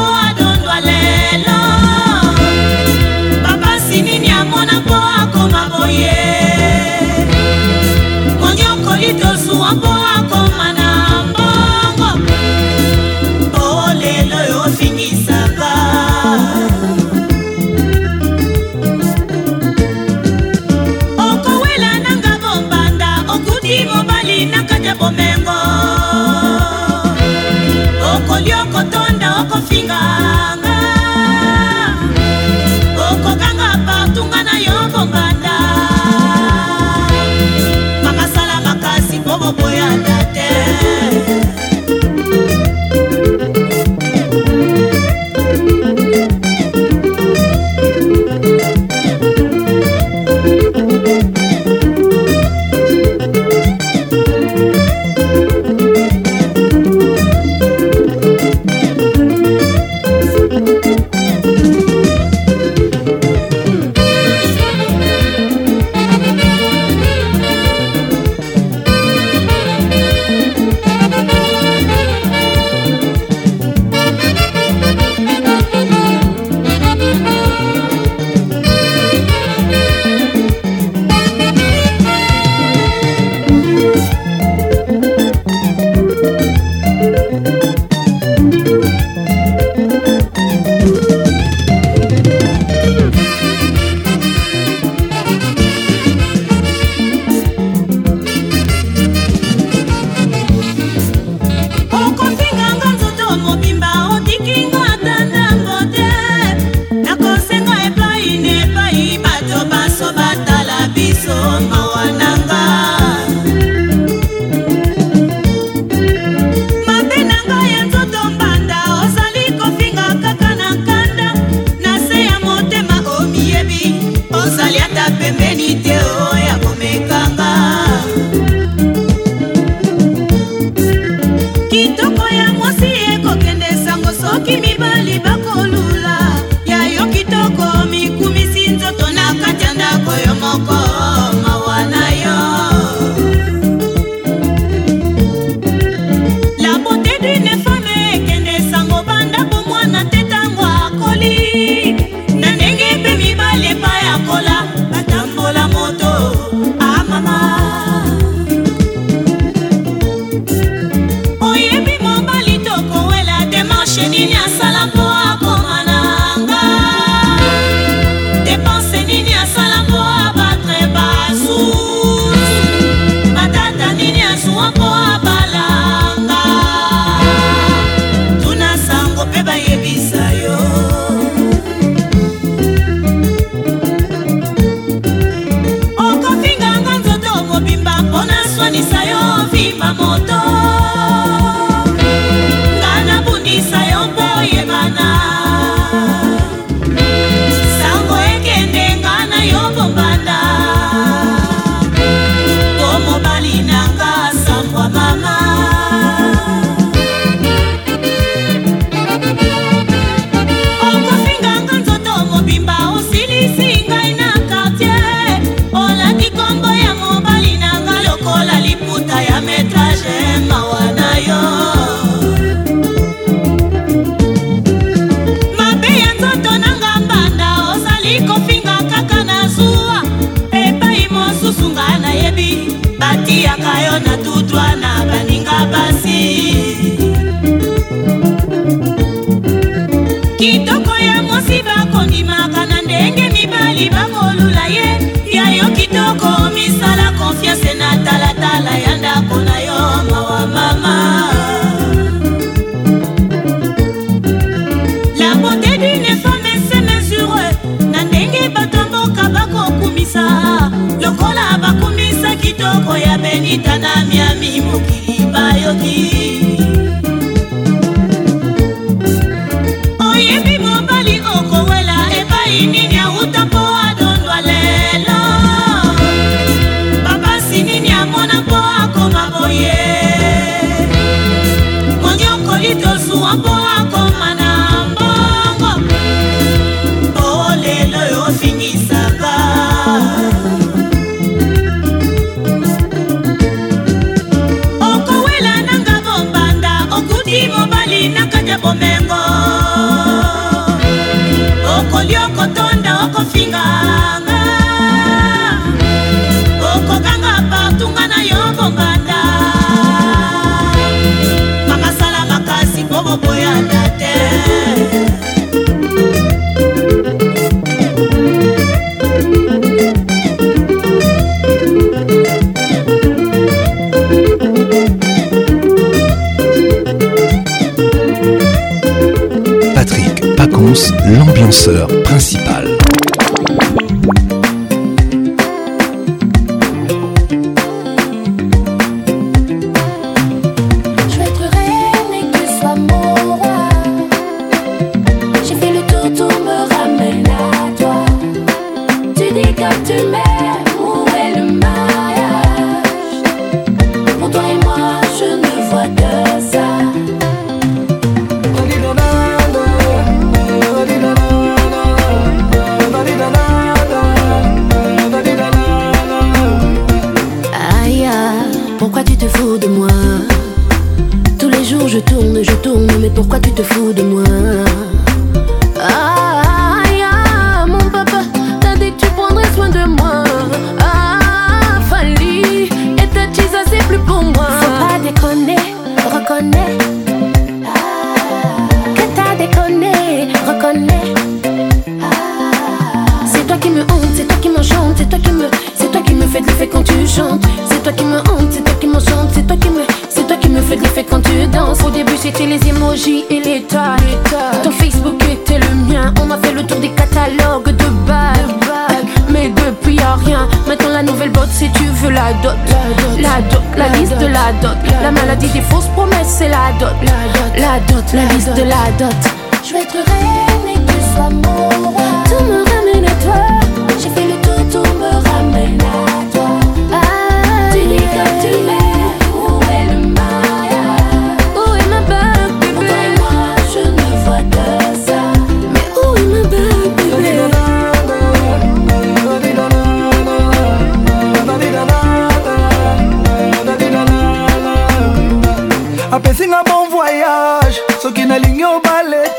Patrick Paconce, l'ambianceur principal.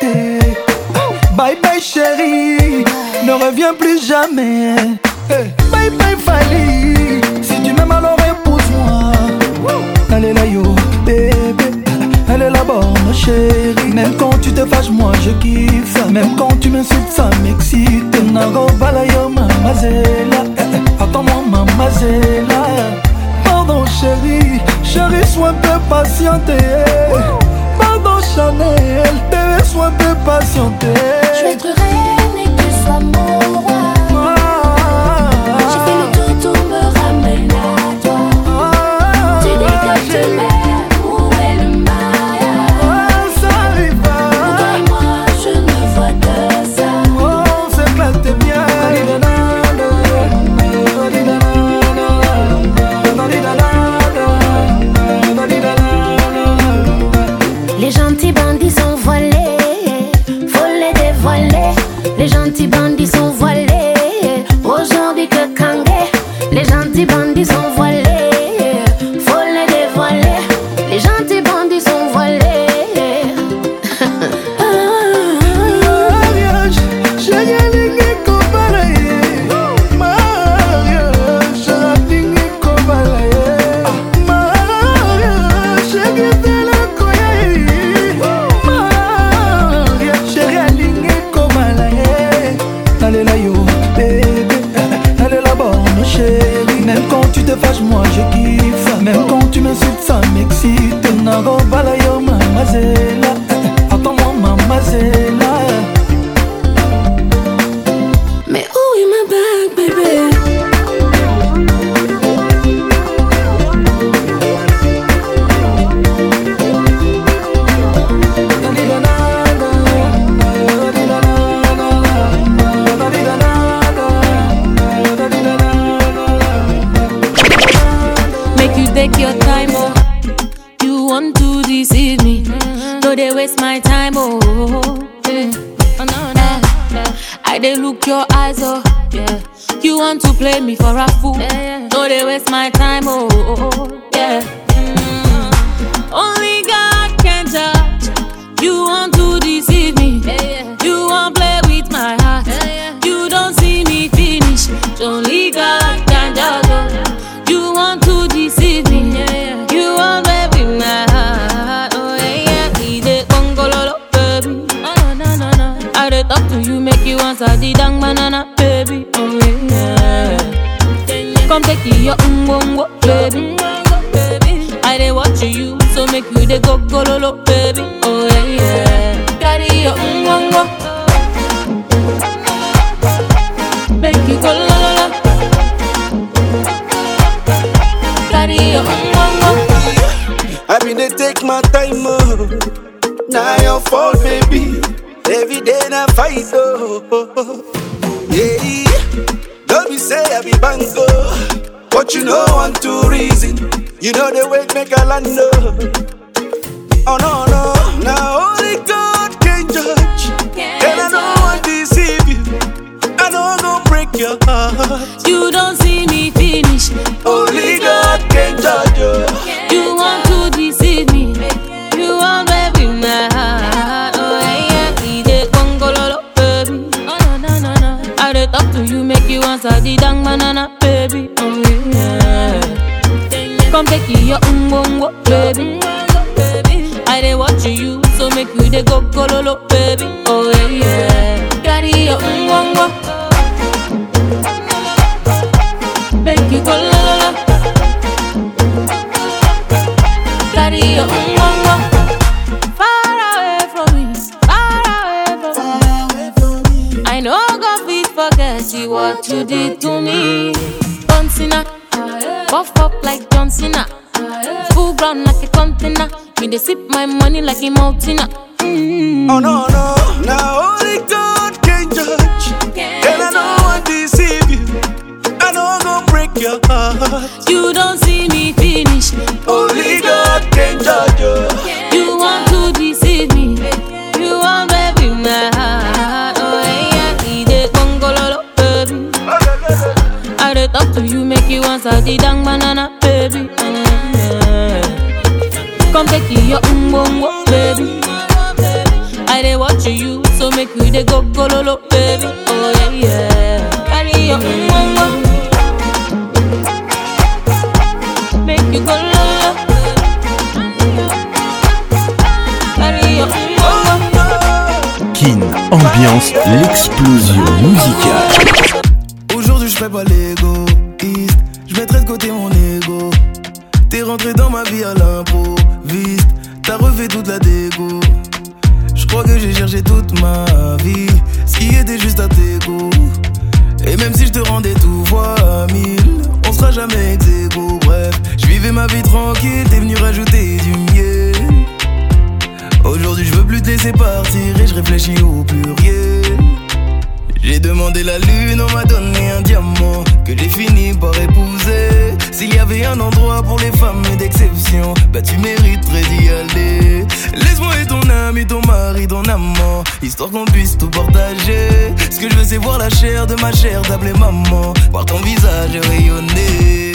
jamais. Bye bye chérie, ne reviens plus jamais. Bye bye Fally, si tu m'aimes alors épouse-moi. Allez là yo bébé, elle est la bonne chérie. Même quand tu te fâches moi je kiffe ça. Même quand tu m'insultes ça m'excite. Nago balayo mamazela, attends-moi mamazela. Pardon chérie, chérie sois un peu patiente. Pardon Chanel, bébé sois un peu patiente. Je vais être reine et que sois mon roi. Come take your baby. I dey watch you. So make me the go gololo, baby. Oh yeah, yeah. Carry your mango. Make you go lolo. Carry your mango. Kin Ambiance, l'explosion musicale. Aujourd'hui je fais pas l'égoïste, je mettrai de côté mon ego. T'es rentré dans ma vie à l'improviste, t'as refait toute la dégo. Je crois que j'ai cherché toute ma vie ce qui était juste à tes goûts. Et même si je te rendais tout fois mille, on sera jamais ex-égaux. Bref, je vivais ma vie tranquille, t'es venu rajouter du miel. Aujourd'hui je veux plus te laisser partir et je réfléchis au pluriel. J'ai demandé la lune, on m'a donné un diamant que j'ai fini par épouser. S'il y avait un endroit pour les femmes d'exception, bah tu mériterais d'y aller. Laisse-moi et ton ami, ton mari, ton amant, histoire qu'on puisse tout partager. Ce que je veux c'est voir la chair de ma chair, t'appeler maman, voir ton visage rayonner.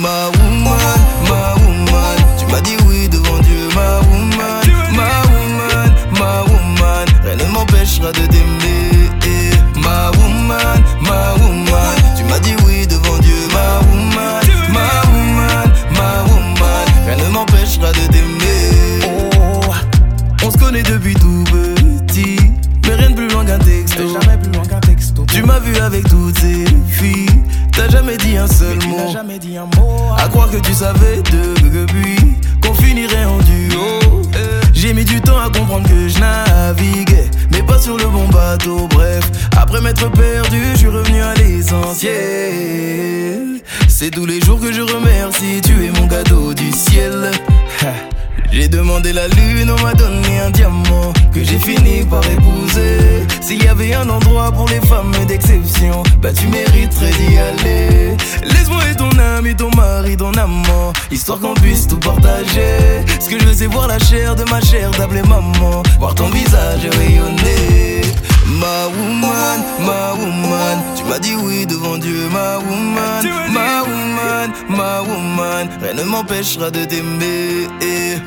Ma woman, ma woman, tu m'as dit oui devant Dieu. Ma woman, ma woman, ma woman, rien ne m'empêchera de t'aimer. Ma woman, ma woman, tu m'as dit oui devant Dieu. Ma woman, ma woman, ma woman, rien ne m'empêchera de t'aimer. Oh, on se connaît depuis tout petit, mais rien de plus loin qu'un texto. Jamais plus loin qu'un texto. Tu m'as vu avec toutes ces filles, t'as jamais dit un seul mot. T'as jamais dit un mot. À croire que tu savais depuis qu'on finirait en duo. J'ai mis du temps à comprendre que je naviguais, mais pas sur le bon bateau. Bref, après m'être perdu, je suis revenu à l'essentiel. C'est tous les jours que je remercie, tu es mon cadeau du ciel. J'ai demandé la lune, on m'a donné un diamant que j'ai fini par épouser. S'il y avait un endroit pour les femmes d'exception, bah tu mériterais d'y aller. Laisse-moi et ton ami, ton mari, ton amant, histoire qu'on puisse tout partager. Ce que je veux c'est voir la chair de ma chair, t'appeler maman, voir ton visage rayonner. Ma woman, ma woman, tu m'as dit oui devant Dieu. Ma woman, ma woman, ma woman, rien ne m'empêchera de t'aimer.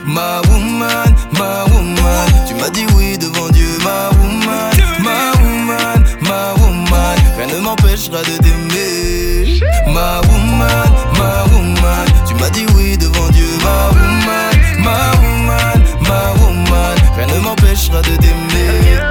Ma woman, ma woman, tu m'as dit oui devant Dieu. Ma woman, ma woman, ma woman, rien ne m'empêchera de t'aimer. Ma woman, ma woman, tu m'as dit oui devant Dieu. Ma woman, ma woman, ma woman, rien ne m'empêchera de t'aimer.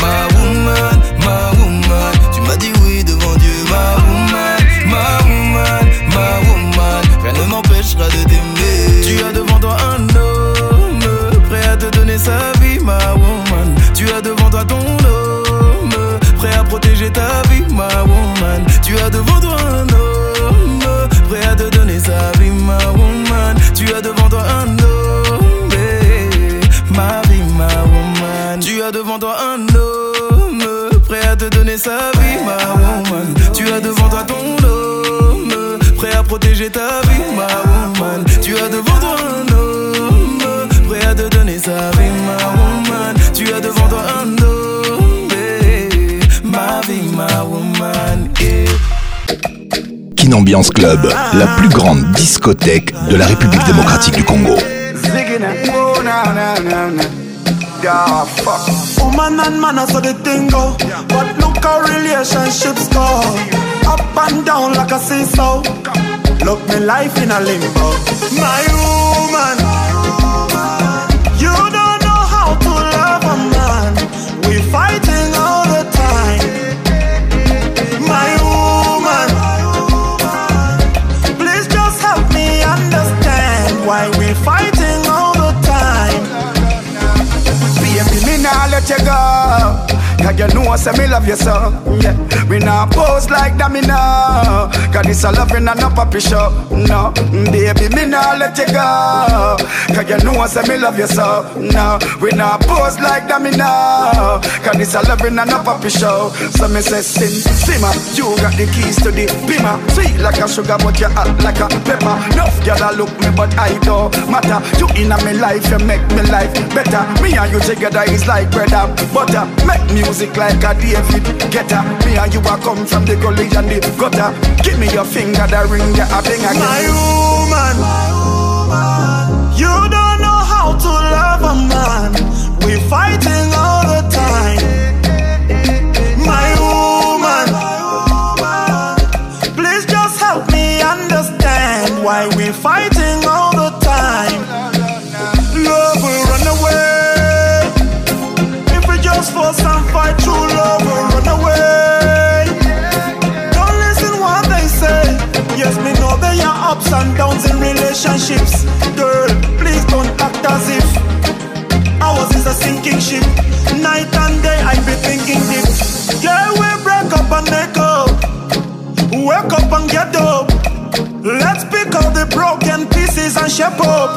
Ma woman, ma woman, tu m'as dit oui devant Dieu. Ma woman, ma woman, ma woman, rien ne m'empêchera de t'aimer. Tu as devant toi un homme prêt à te donner sa vie, ma woman. Tu as devant toi ton homme prêt à protéger ta vie, ma woman. Tu as devant toi un homme prêt à te donner sa vie, ma woman. Tu as devant toi un homme, ma vie, ma woman. Tu as devant toi un homme prêt à te donner sa vie, ma woman. Tu as devant toi ton homme prêt à protéger ta vie, ma woman. Tu as devant toi un homme prêt à te donner sa vie, ma woman. Tu as devant toi un homme, ma vie, ma woman. Kin Ambiance Club, la plus grande discothèque de la République démocratique du Congo. Yeah, fuck. Woman and man are so the thing go, but look how relationships go. Up and down like a seesaw. Look me life in a limbo. My woman, you don't know how to love a man. We fighting all the time. My woman, please just help me understand why we fighting all the time. Me nah let you go, cause you know I say me love you so, yeah. Me nah pose like that, me nah, cause this a loving and a puppy show. No, baby, me nah let you go, cause you know I say me love you so. No, we nah pose like that, me nah, cause this a loving and a puppy show. So me say sin, simmer, you got the keys to the beamer. Sweet like a sugar but you act like a pepper. Nuff y'all look me but I don't matter. You in me life, you make me life better. Me and you together is like bread and butter. Make music like a David Guetta. Me and you are come from the gully and the gutter. Give me your finger, the ring, the thing again. My woman, you don't know how to love a man. We fighting all the time. fight true love or run away. Don't listen what they say. Yes, me know there are ups and downs in relationships. Girl, please don't act as if ours is a sinking ship. Night and day I be thinking this. Yeah, we break up and make up. Wake up and get up. Let's pick up the broken pieces and shape up.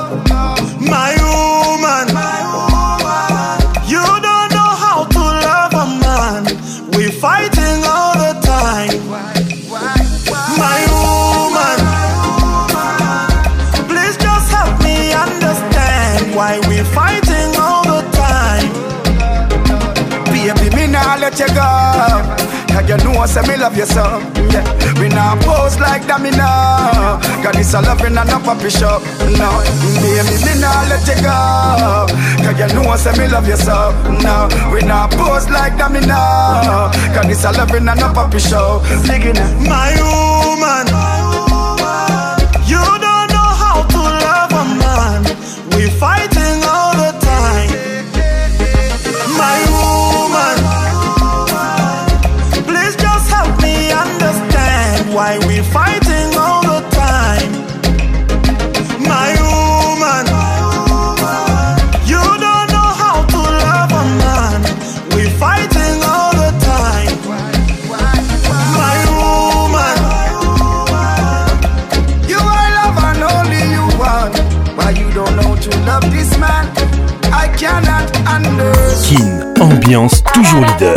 My woman, you don't know how to love a man. We're fighting all the time. My woman, please just help me understand why we're fighting all the time. Baby, me nah let you go. You know I say me love you so, yeah. Me nah pose like that, me nah. God is a loving and a puppy shop, no. Baby, me nah let you go. You know I say me love you so, no. We nah pose like that, me nah. God is a loving and a puppy shop. My woman, you don't know how to love a man. We fighting all the time. My woman, why we fighting all the time? My woman, you don't know how to love a man. We fighting all the time. My woman, you are love and only you want. Why you don't know to love this man? I cannot understand. Kin Ambiance, toujours leader.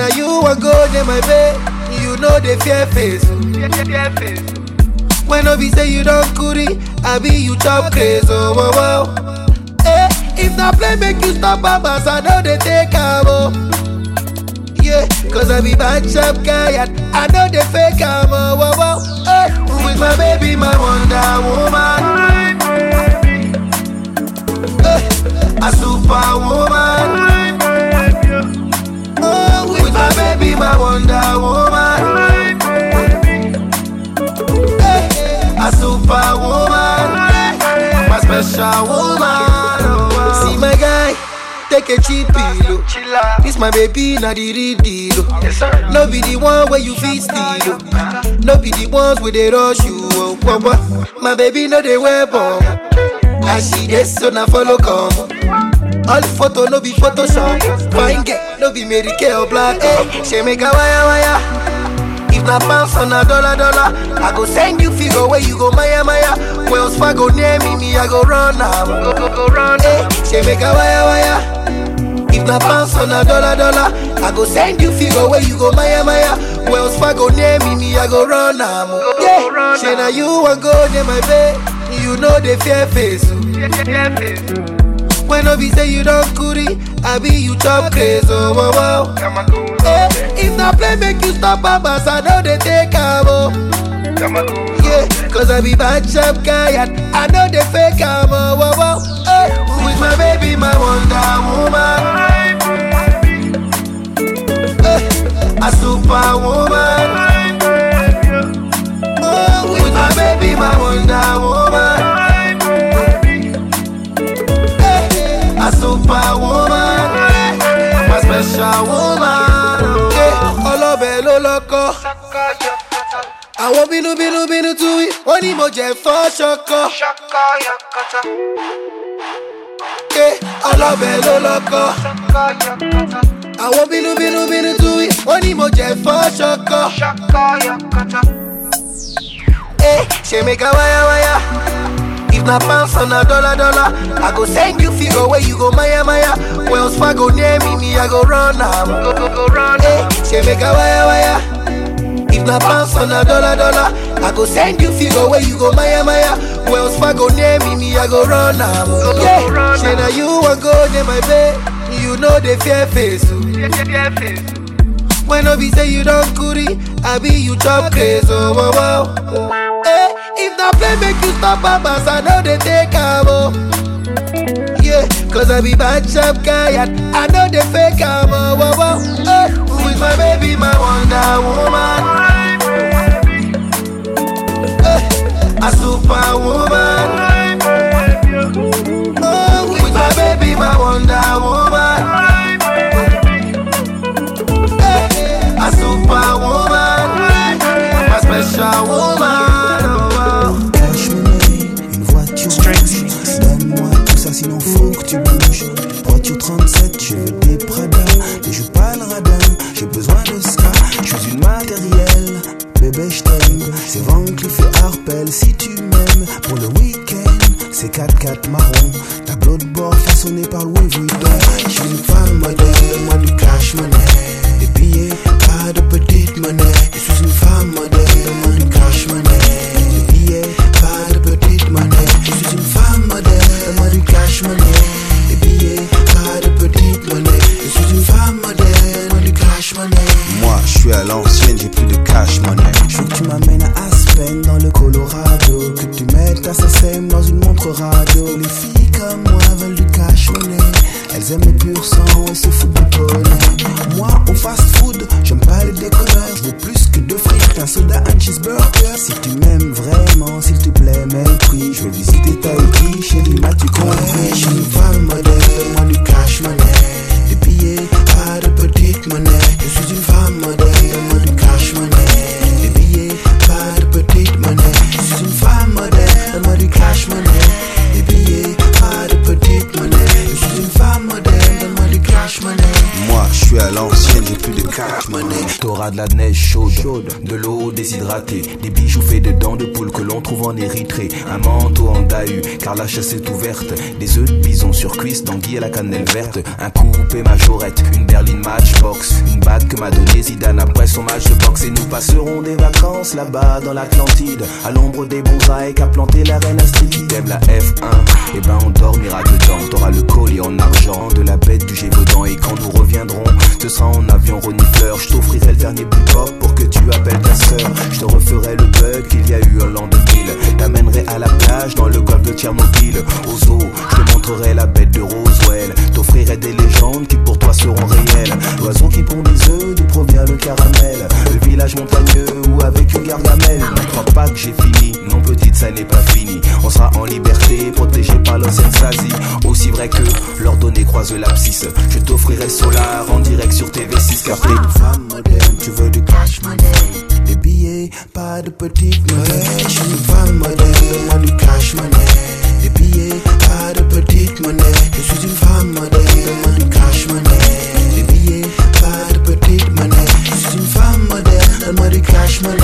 na you a go dey my bed. You know the fear face. When I be say you don't curry, I be you chop crazy. Oh wow, wow. Hey, if na play make you stop, babas I know they take am. Yeah, cause I be bad chap guy and I know they fake am. Oh wow, wow. Hey, with my baby, my wonder woman, hey, a superwoman. My baby, my wonder woman, a superwoman, my special woman. See my guy, take a cheap pillow. This my baby, not the real deal. No be the one where you feel steal. No be the ones where they rush you. My baby, no they wear bomb. I see this, so now follow come. All photo no be Photoshop. Fine get no be Mary Kay or black. Hey, she make a wire wire. If na pounds on a dollar dollar, I go send you figure where you go Maya Maya. Wells Fargo near me, I go run now. Go run. Hey, she make a wire wire. If na pounds on a dollar dollar, I go send you figure where you go Maya Maya. Wells Fargo near me, I go run now. Yeah, she na you a go dey my bed. You know the fear face. When I be say you don't curry, I be you chop crazy. Oh wow, wow. Hey, if na play make you stop, babas I know they take am. Yeah, cause I be bad chap guy and I know they fake am. Oh wow, wow. Hey, with my baby, my wonder woman, hey, a superwoman. Oh, with my baby, my wonder woman. Superwoman, my special woman. Yeah, all of it, all loco. I want binu to it. Only more jet for shoko. Yeah, all of it, all loco. I want binu to it. Only more jet for shoko. Hey, she make a wire. If na pounds on a dollar dollar, I go send you figure where you go Maya Maya. Wells Fargo near me, I go run now. Go run. Hey, she make a wire wire. If na pounds on a dollar dollar, I go send you figure where you go Maya Maya. Wells Fargo near me, I go run now. Yeah, she na you a go dey my bed. You know the fear face. When I be say you don't curry, I be you chop crazy. Oh wow, wow. If na play make you stop, babas I know they take am. Yeah, cause I be bad chap guy and I know they fake am. Wow, wow. Hey, with my baby, my wonder woman, hey, a superwoman. Oh, with my baby, my wonder woman, hey, a superwoman, my special woman. Sinon faut que tu bouges. Voiture 37, je veux des Prada. Ne joue pas le radin, j'ai besoin de ça. Je suis une matérielle, bébé je t'aime. C'est Van Cleef Arpels si tu m'aimes. Pour le week-end, c'est 4x4 marron. Tableau de bord façonné par Louis Vuitton. Je suis une femme modèle, moi du cash money. Des billets, pas de petite monnaie. Je suis une femme modèle, moi du cash money. Des billets, pas de petite monnaie. Je suis une femme modèle. Moi du cash money, des billets, pas de petite monnaie. Je suis une femme modèle, moi du cash money. Moi je suis à l'ancienne, j'ai plus de cash money. Je veux que tu m'amènes à Aspen dans le Colorado. Que tu mettes ta sasem dans une montre radio. Les filles comme moi veulent du cash money. Elles aiment les purs sang et se foutent des poneys. Moi au fast food, j'aime pas les déconneurs. Je veux plus que deux frites, un soda, un cheeseburger. Si tu m'aimes vraiment, s'il te plaît, mets le prix. Je veux visiter Tahiti, chérie, ma tu connais. Je suis une femme modèle, moi du cash money. Des billets, pas de petite monnaie. Je suis une femme modèle, moi du cash money. Des billets, pas de petite monnaie. Je suis une femme modèle, moi du cash money. Des billets, pas de petite monnaie. Je suis une femme modèle, donne-moi du cash money. Moi, je suis à l'ancienne, j'ai plus de cash money. T'auras de la neige chaude, de l'eau déshydratée. Des bijoux faits de dents de poule que l'on trouve en Érythrée. Un manteau en dahu, car la chasse est ouverte. Des œufs de bison sur cuisse, d'anguille à la cannelle verte. Un coupé majorette, une berline matchbox. Une bague que m'a donné Zidane après son match de boxe. Et nous passerons des vacances là-bas dans l'Atlantide, à l'ombre des bonsaïs qu'a planté la reine Astrid. Qui t'aime la F1, et ben on dormira dedans. T'auras le collier en argent de la bête du Gévaudan. Et quand nous reviendrons, ce sera en avion renifleur. Je t'offrirai le dernier plus pop pour que tu appelles ta sœur. Je te referai le bug qu'il y a eu en l'an 2000. T'amènerai à la plage dans le golfe de Tchernobyl. Au zoo, je te montrerai la bête de Rosewell. T'offrirai des légendes qui pour toi seront réelles. L'oiseau qui pond des œufs, d'où provient le caramel. Le village montagneux ou avec une gargamelle. Ne crois pas que j'ai fini, non petite, ça n'est pas fini. On sera en liberté, protégé par l'ancienne Stasi. Aussi vrai que l'ordonnée croise l'abscisse. Je t'offrirai Solar en direct sur TV Six. Capé. Tu veux du cash money, des billets, pas de petite monnaie. Je suis une femme modèle, moi du cash money, des billets, pas de petite monnaie. Je suis une femme modèle, moi du cash money, des billets, pas de petite monnaie. Je suis une femme modèle, moi du cash money,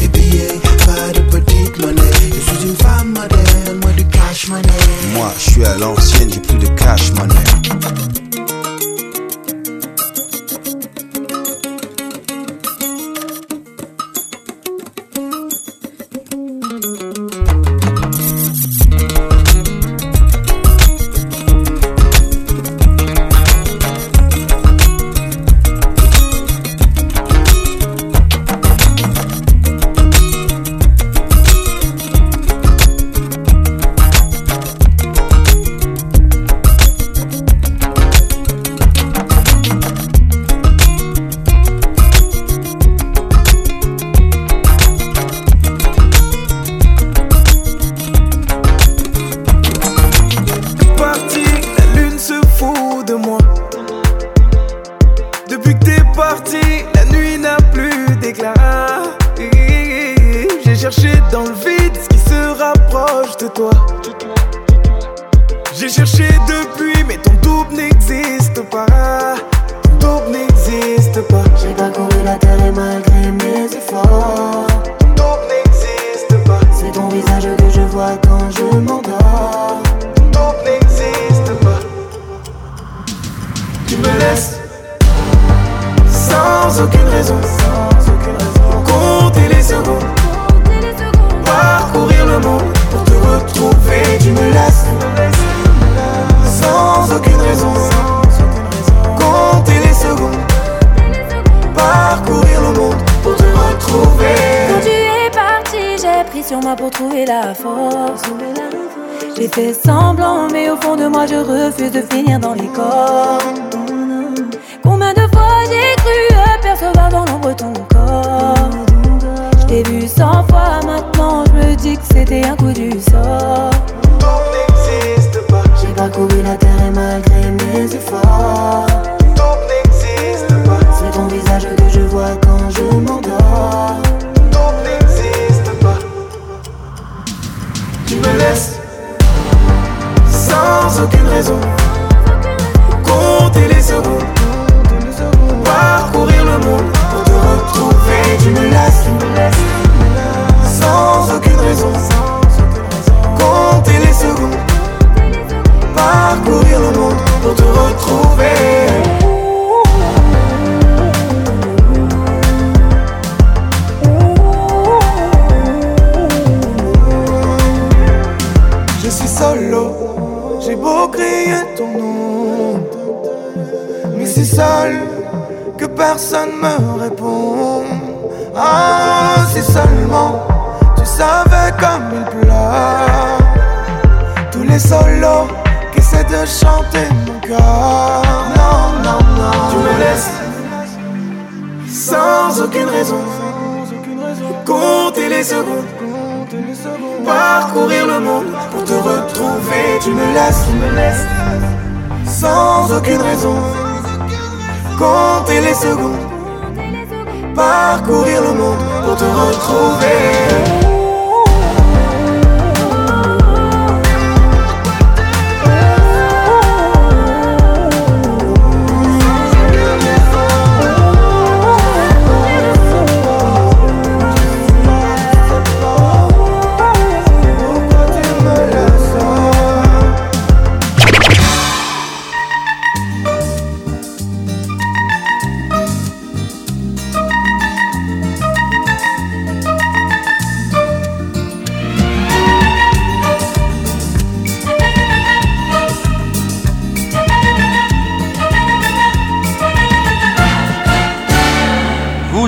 des billets, pas de petite monnaie. Je suis une femme modèle, moi du cash money. Moi, je suis à l'ancienne, j'ai plus de cash money.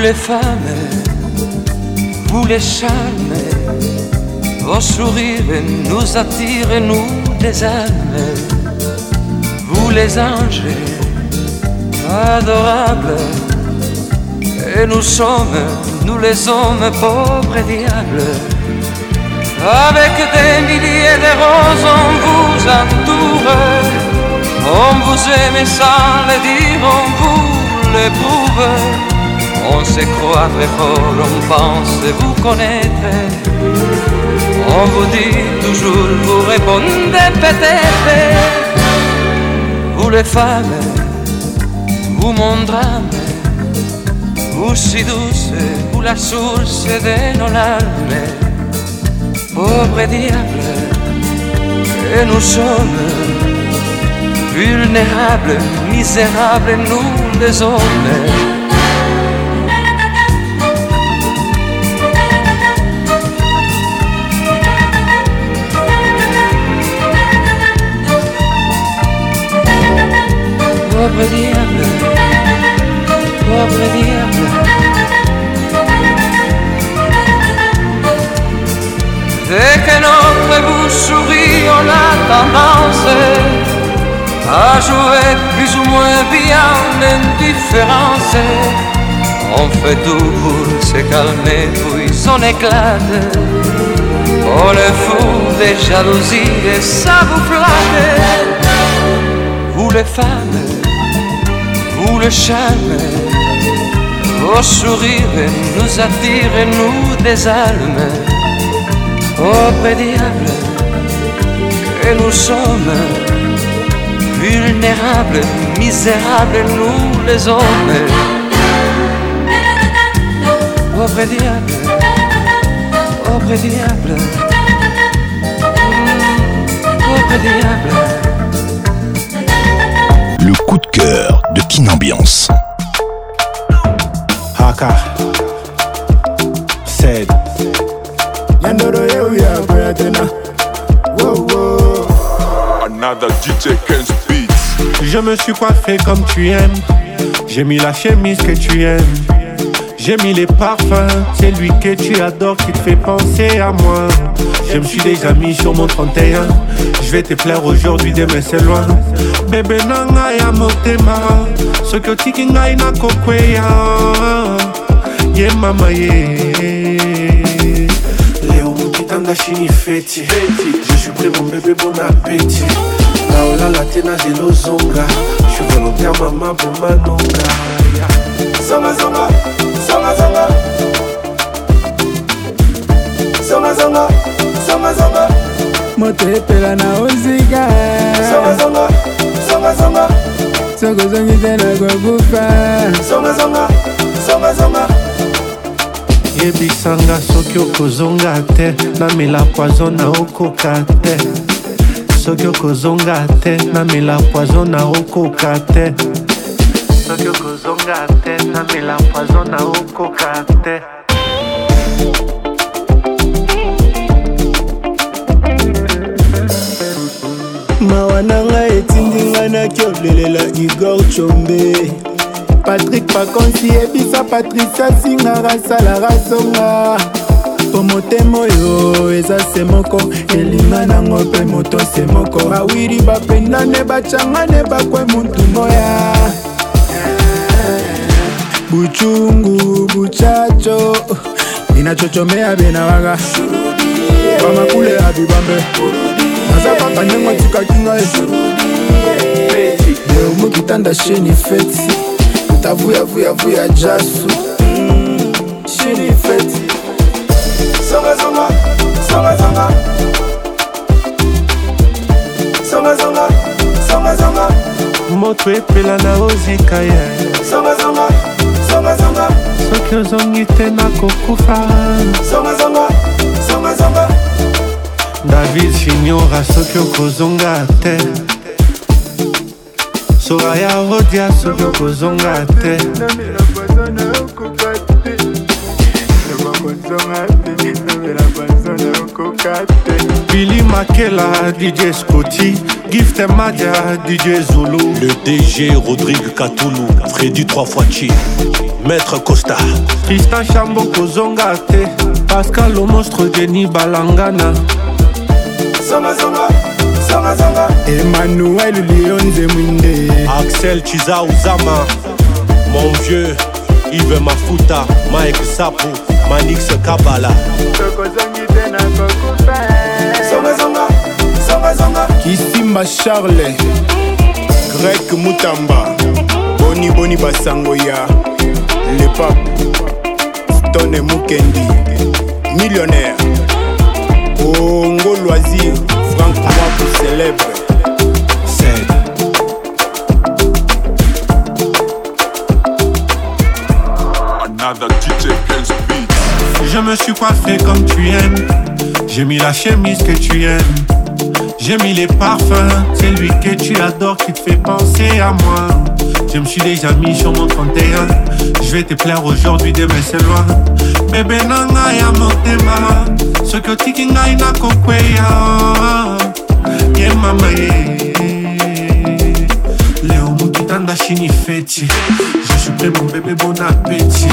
les femmes, vous les charmes, vos sourires nous attirent, nous des âmes. Vous les anges adorables, et nous sommes, nous les hommes pauvres et diables. Avec des milliers de roses on vous entoure, on vous aime sans le dire, on vous l'éprouve. On se croit très fort, on pense vous connaître, on vous dit toujours, vous répondez peut-être. Vous les femmes, vous mon drame, vous si douce, vous la source de nos larmes. Pauvre diable, et nous sommes vulnérables, misérables, nous les hommes. Pauvre diable, pauvre diable. Dès que notre vous sourit, on a tendance à jouer plus ou moins bien l'indifférence. On fait tout pour se calmer, puis on éclate. On est fou des jalousies et ça vous flatte. Vous les femmes, vous le charme, vos sourires nous attirent, nous des almes. Pauvre diable, et nous sommes vulnérables, misérables, nous les hommes. Pauvre diable, pauvre diable. Le coup de cœur de Kin Ambiance. Haka said Yandoro ya Bayatena. Wow wow. Another DJ Ken's beats. Je me suis coiffé comme tu aimes, j'ai mis la chemise que tu aimes, j'ai mis les parfums, c'est lui que tu adores qui te fait penser à moi. Je me suis déjà mis sur mon 31, je vais te plaire aujourd'hui, demain c'est loin. Bébé nanga ya motema, soki otiki ngai nakokweya. Ye mama ye. Leo mukitanda chini feti, je suis prêt mon bébé bon appétit. Naola la tena zelo zonga, je suis volontaire maman pour ma nonga. Zonga zonga, zonga zonga, zonga zonga, zonga zonga. Moto epela na oziga, zonga zonga. Zonga zonga, soko zongi tena kwa kufa. Zonga zonga, zonga zonga. Yebisanga soki okozonga te, namela poison na okoka te. Soki okozonga te, namela poison na okoka te. Soki okozonga te, namela poison na okoka te. Mawananga etindinga na kiolelela Igor Chombe. Patrick Paconce ebisa Patricia singa rasala rasonga. Pomotemo yo eza semoko, elinga nango pe moto semoko. Bawiri bapendane bachangane bakwe muntu moya. Buchungu buchacho, inachochomea bena waga. Bama kule abibambe. Papa nyango tika kinga leo mukitanda sheni feti tavuya vuya vuya jasu sheni feti songa songa songa songa songa songa songa songa moto epela na ozika ya songa songa songa songa soki ozongi tena kokufa songa songa songa songa. David Signora sokyo kozonga te, Soraya Rodia sokyo kozonga te. Billy Makela, DJ Scotty, Gift Madja, DJ Zulu, le DG Rodrigue Catoulou, Freddy 3 fois Chi, Maître Costa, Christian Chamboko Zongate, Pascal le monstre, Denis Balangana, Zonga Zonga, Zonga Zonga, Emmanuel Lyon Zeminde, Axel Chiza Ouzama, mon vieux Yves Mafuta, Mike Sapu, Manix Kabala. Kissimba Charlotte Grec Moutamba Boni Boni Basangoya Le Pape Tonemou Kendi Millionnaire Congo Loisir Franck Moi pour célèbre Another DJ Ken's beat. Je me suis coiffé comme tu aimes. J'ai mis la chemise que tu aimes. J'ai mis les parfums, c'est lui que tu adores qui te fait penser à moi. Je me suis déjà mis sur mon 31. Je vais te plaire aujourd'hui, demain c'est loin. Bébé nanga ya motema, soko tiki ngai na kokweya. Ye mama ye, leo mukitanda shini feti. Je suis prêt mon bébé, bon appétit.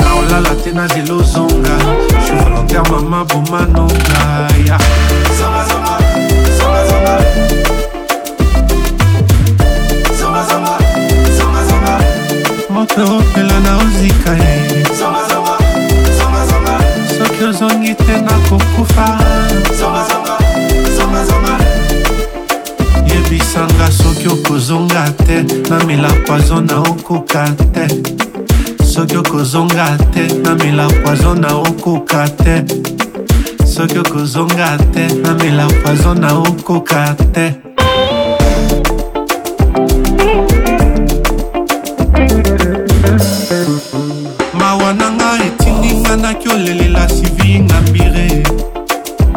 Naola la tena zelo zonga, je suis volontaire maman pour manonga. Yeah. Zoma zoma. Zoma zoma, zoma zoma. Motoro pela na uzika e. Zoma zoma, zoma zoma. Sokyo zongi tena kukufa. Zoma zoma, zoma zoma. Yebisanga sokyo kozonga te, na mila pazona okukate. Sokyo kozonga te, na mila pazona okukate. Sokyo kozonga te, na mila pazona okukate.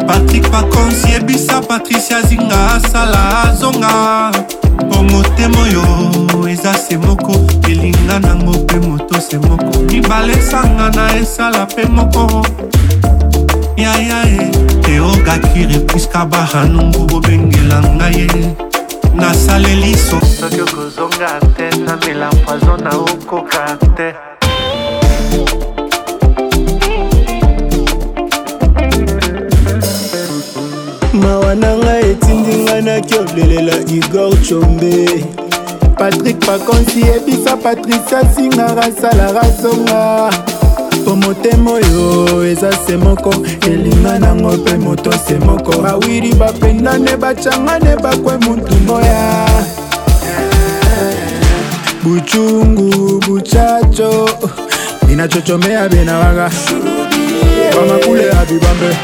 Patrick Paconce, Yebisa, Patricia Zinga, Sala, Zonga. Bongo Temoyo, Eza Semoko, Elinga Nango, Pemoto Semoko. Mibale Sangana, Esala Pemoko. Ya ya ye, Teo Gakire, Priska Bahanungu, Bobengelanga ye. Na Saleli So. Tokyo Kozonga, Tena, Mela, Pazona, Oko, Kate. Mawananga etindinga na kyoblelela Igor Chombe Patrick Paconce ebisa Patricia Singa rasala rasonga Pomotemo yo eza semoko elinga nango pe moto semoko bawiri bapendane bachangane bakwe muntu moya Buchungu buchacho inachochomea bena waga Bamakule abibambe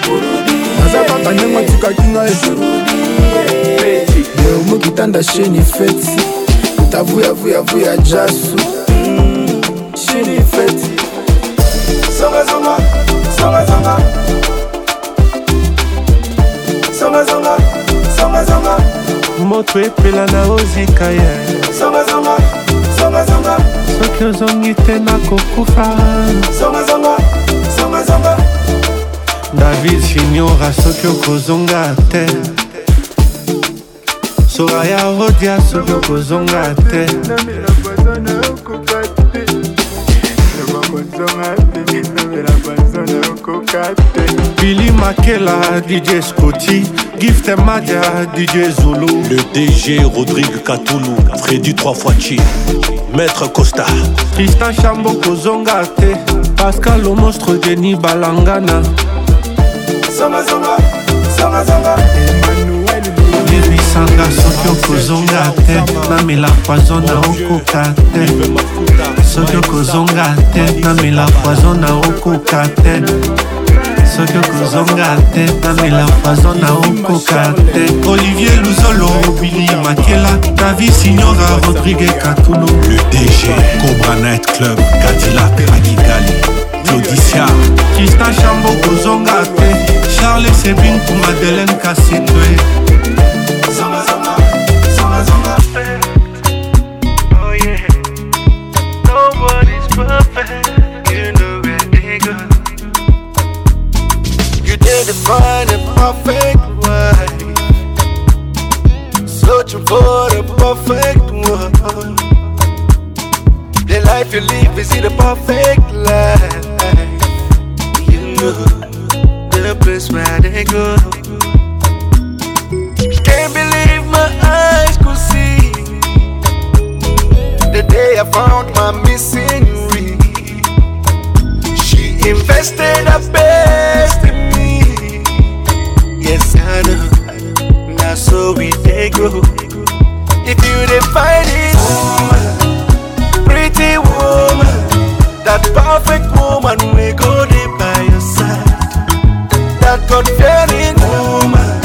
Azapata nyengo tika kinga Leo mukitanda sheni feti Utavuya vuya vuya jasu Sheni feti Songa zonga, songa zonga Songa zonga, songa zonga Moto epela na ozika ye Songa zonga, songa zonga Sokyo zongi tena kokufa Songa zonga, songa zonga David Signora, Sokyo Kozonga Te Soraya Rodia, Sokyo Kozonga Te Billy Makela, DJ Scotty, Gift Madja, DJ Zulu, le DG Rodrigue Catoulou, Freddy 3 fois Chi, Maître Costa, Christian Chamboko Zonga Te, Pascal le monstre, Denis Balangana. Zonga zonga, zonga zonga Emmanuel Lyon Sanga sokyo kozonga te Na mila pazona okukate Sokyo kozonga te Na mila pazona okukate Sokyo kozonga te Na mila pazona okukate Olivier Luzolo, Billy Makela David Signora, Rodrigue Catoulou Le DG, Cobra Night Club Cadillac, Akigali Claudicia Christian Chamboko zonga te Charles Sebin pour Madeleine Kassitoué. Zonga zonga, zonga zonga. Oh yeah, nobody's perfect. You know it, nigga. You did define the perfect world. is it a perfect life? You know the place where they go. Can't believe my eyes could see the day I found my missing ring. She invested her best in me. Yes, I know. Now so we they grow. If you define it, woman, pretty woman, that perfect woman we go there by your side. That God-fearing woman,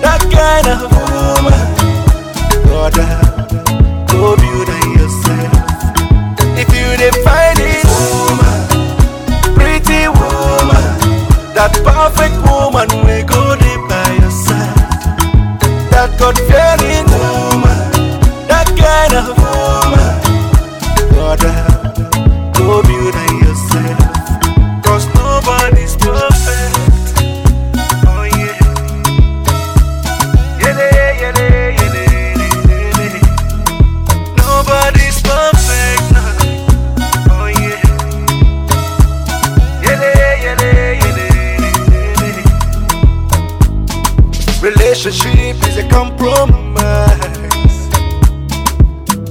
that kind of woman, God, go build on yourself. If you define it, woman, pretty woman, that perfect woman we go there by your side. That God-fearing woman. Kind of woman, God, go build on yourself. 'Cause nobody's perfect. Oh yeah. Yele, yele, yele, yele. Nobody's perfect now. Oh yeah. Yele, yele, yele, yele. Relationship is a compromise.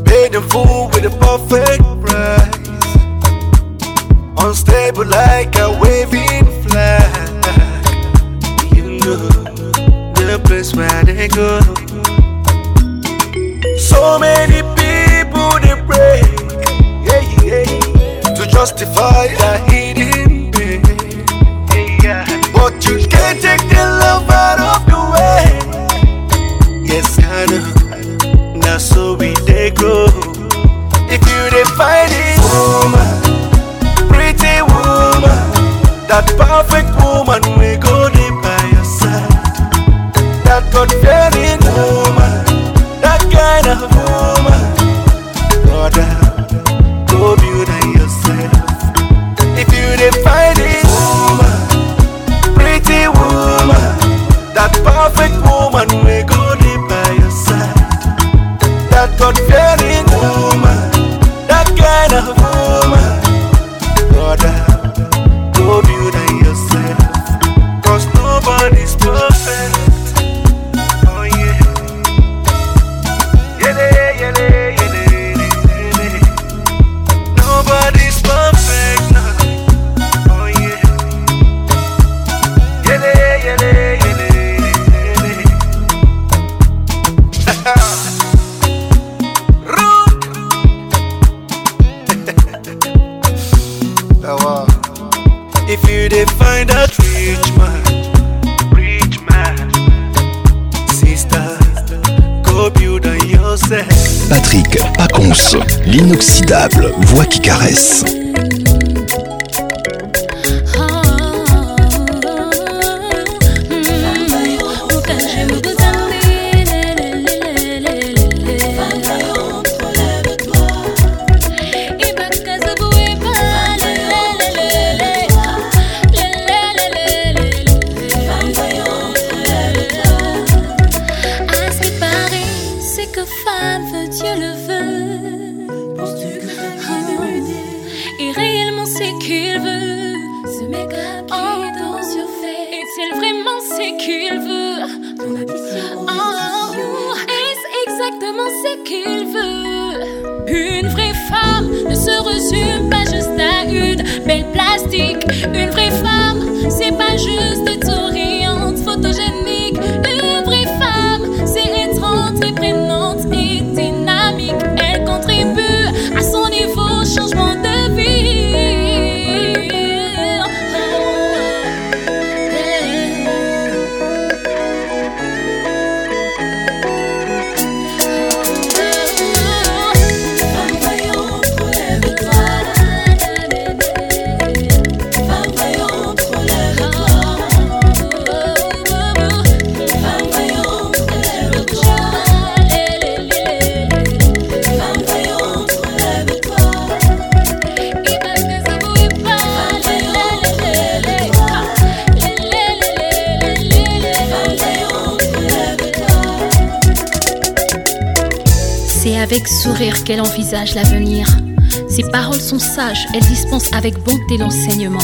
Paid in full with a perfect price. Unstable like a waving flag. You know the place where they go. So many people they pray, yeah, yeah, to justify a hidden pain. But you can't take the love out of the way. Yes, I know. Now so we they grow. If you define it, woman, pretty woman, that perfect woman we go there by your side. That God-fearing woman, that kind of woman, God, go build on yourself. If you define it, woman, pretty woman, that perfect woman we go there by your side. That God-fearing woman, that kind of woman, God, go build on yourself. 'Cause nobody's perfect. Oh yeah. Yele, yele, yele, yele. Nobody's perfect now. Oh yeah. Yele, yele, yele, yele. If you define that rich man, sister, go build on yourself. Patrick Paconce, l'inoxydable voix qui caresse. Avec sourire qu'elle envisage l'avenir. Ses paroles sont sages, elle dispense avec bonté l'enseignement.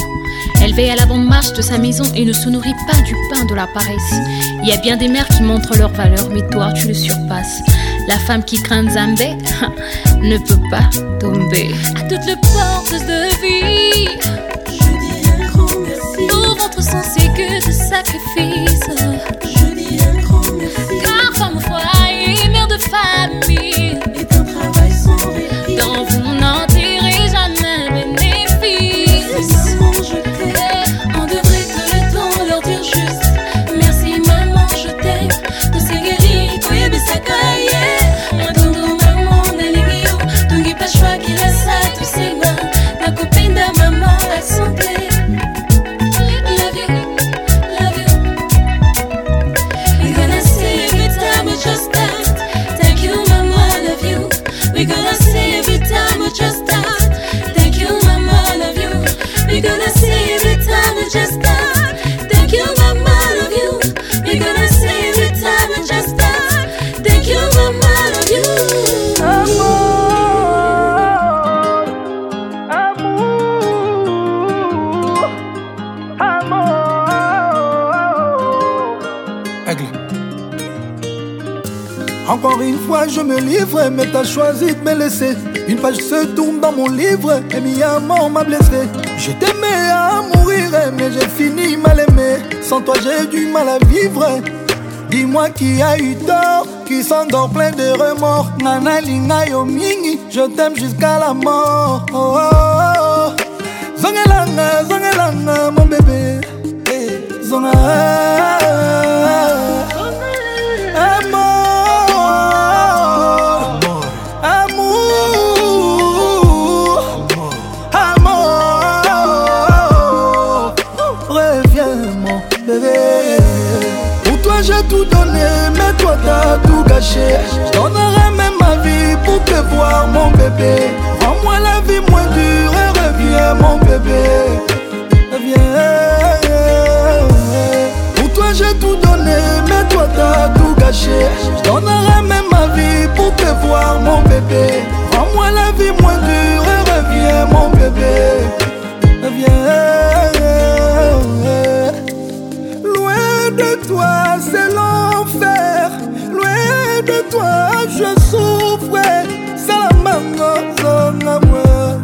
Elle veille à la bonne marche de sa maison et ne se nourrit pas du pain de la paresse. Il y a bien des mères qui montrent leur valeur, mais toi tu le surpasses. La femme qui craint Nzambe ne peut pas tomber. À toutes les portes de vie, je dis un grand merci. Pour votre sens et que de sacrifice, je dis un grand merci. Car femme au foyer, mère de famille, est un travail sans répit. Dans vous n'en tirez jamais bénéfice. Maman, je t'aime. On devrait tout le temps leur dire juste merci, maman, je t'aime. Tout s'est guéri, tout est bisakaye. Encore une fois je me livre, mais t'as choisi de me laisser. Une page se tourne dans mon livre et mi amant m'a blessé. Je t'aimais à mourir, mais j'ai fini mal aimé. Sans toi j'ai du mal à vivre. Dis-moi qui a eu tort, qui s'endort plein de remords. Nana linga yo mingi, je t'aime jusqu'à la mort. Oh, oh, oh. Zongelanga, mon bébé. Hey. Zongelanga. Tout donné, mais toi t'as tout gâché. Je donnerai même ma vie pour te voir, mon bébé. Rends-moi la vie moins dure et reviens, mon bébé. Reviens. Pour toi j'ai tout donné, mais toi t'as tout gâché. Je donnerai même ma vie pour te voir, mon bébé. Rends-moi la vie moins dure et reviens, mon bébé. Reviens. Loin de toi c'est l'enfer, loin de toi je souffre. Salamango zangawa,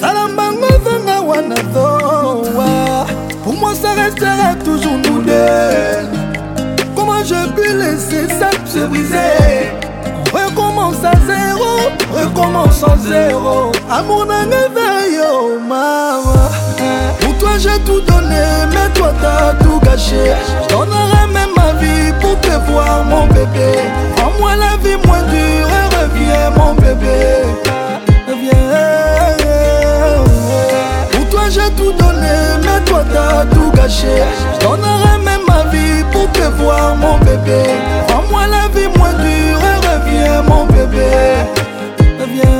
salamango zangawa na zowa. Pour moi ça restera toujours nous deux. Comment je peux laisser ça se briser? Recommence à zéro, recommence en zéro. Amour d'un réveil, oh maman. Pour toi j'ai tout donné, mais toi t'as tout gâché. J'donnerai même ma vie pour te voir, mon bébé. Rends-moi la vie moins dure et reviens, mon bébé. Reviens. Pour toi j'ai tout donné, mais toi t'as tout gâché. J'donnerai même ma vie pour te voir, mon bébé. Rends-moi la vie moins dure et reviens, mon bébé. Reviens.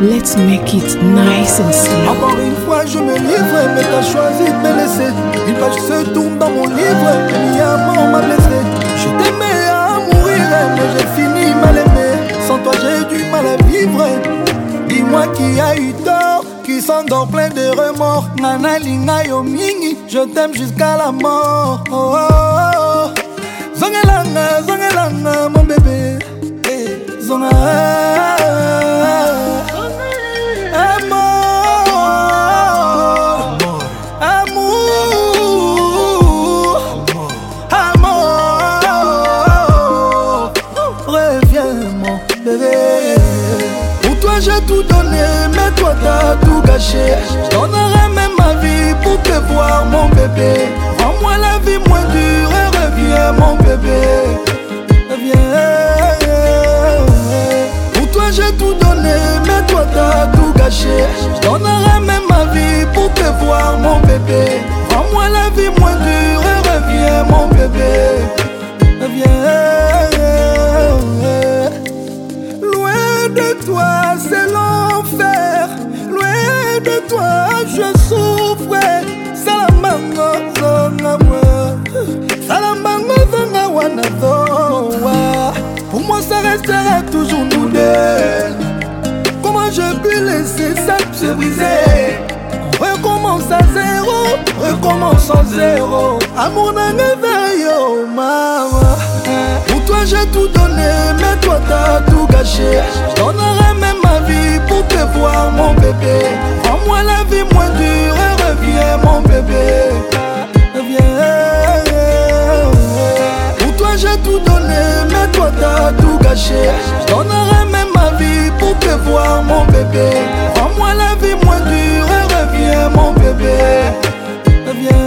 Let's make it nice and slow. Encore une fois je me livre, mais t'as choisi de me laisser. Une page se tourne dans mon livre, et l'amour m'a blessé. Je t'aimais à mourir, mais j'ai fini mal aimé. Sans toi j'ai du mal à vivre. Dis-moi qui a eu tort, qui s'endort plein de remords. Nana linga yo mingi, je t'aime jusqu'à la mort. Oh, oh, oh. Zongelanga, mon bébé. Hey. Zongelanga. Tout donné, mais toi t'as tout gâché. J'donnerai même ma vie pour te voir, mon bébé. Rends-moi la vie moins dure et reviens, mon bébé. Reviens. Pour toi j'ai tout donné, mais toi t'as tout gâché. J'donnerai même ma vie pour te voir, mon bébé. Rends-moi la vie moins dure et reviens, mon bébé. Reviens. Loin de toi c'est l'enfer, loin de toi recommence en zéro. Amour d'un éveil, oh maman. Pour toi j'ai tout donné, mais toi t'as tout gâché. J'donnerai même ma vie pour te voir mon bébé. Rends-moi la vie moins dure et reviens mon bébé. Reviens. Pour toi j'ai tout donné, mais toi t'as tout gâché. J'donnerai même ma vie pour te voir mon bébé. Rends-moi la vie moins dure et reviens mon bébé. Reviens.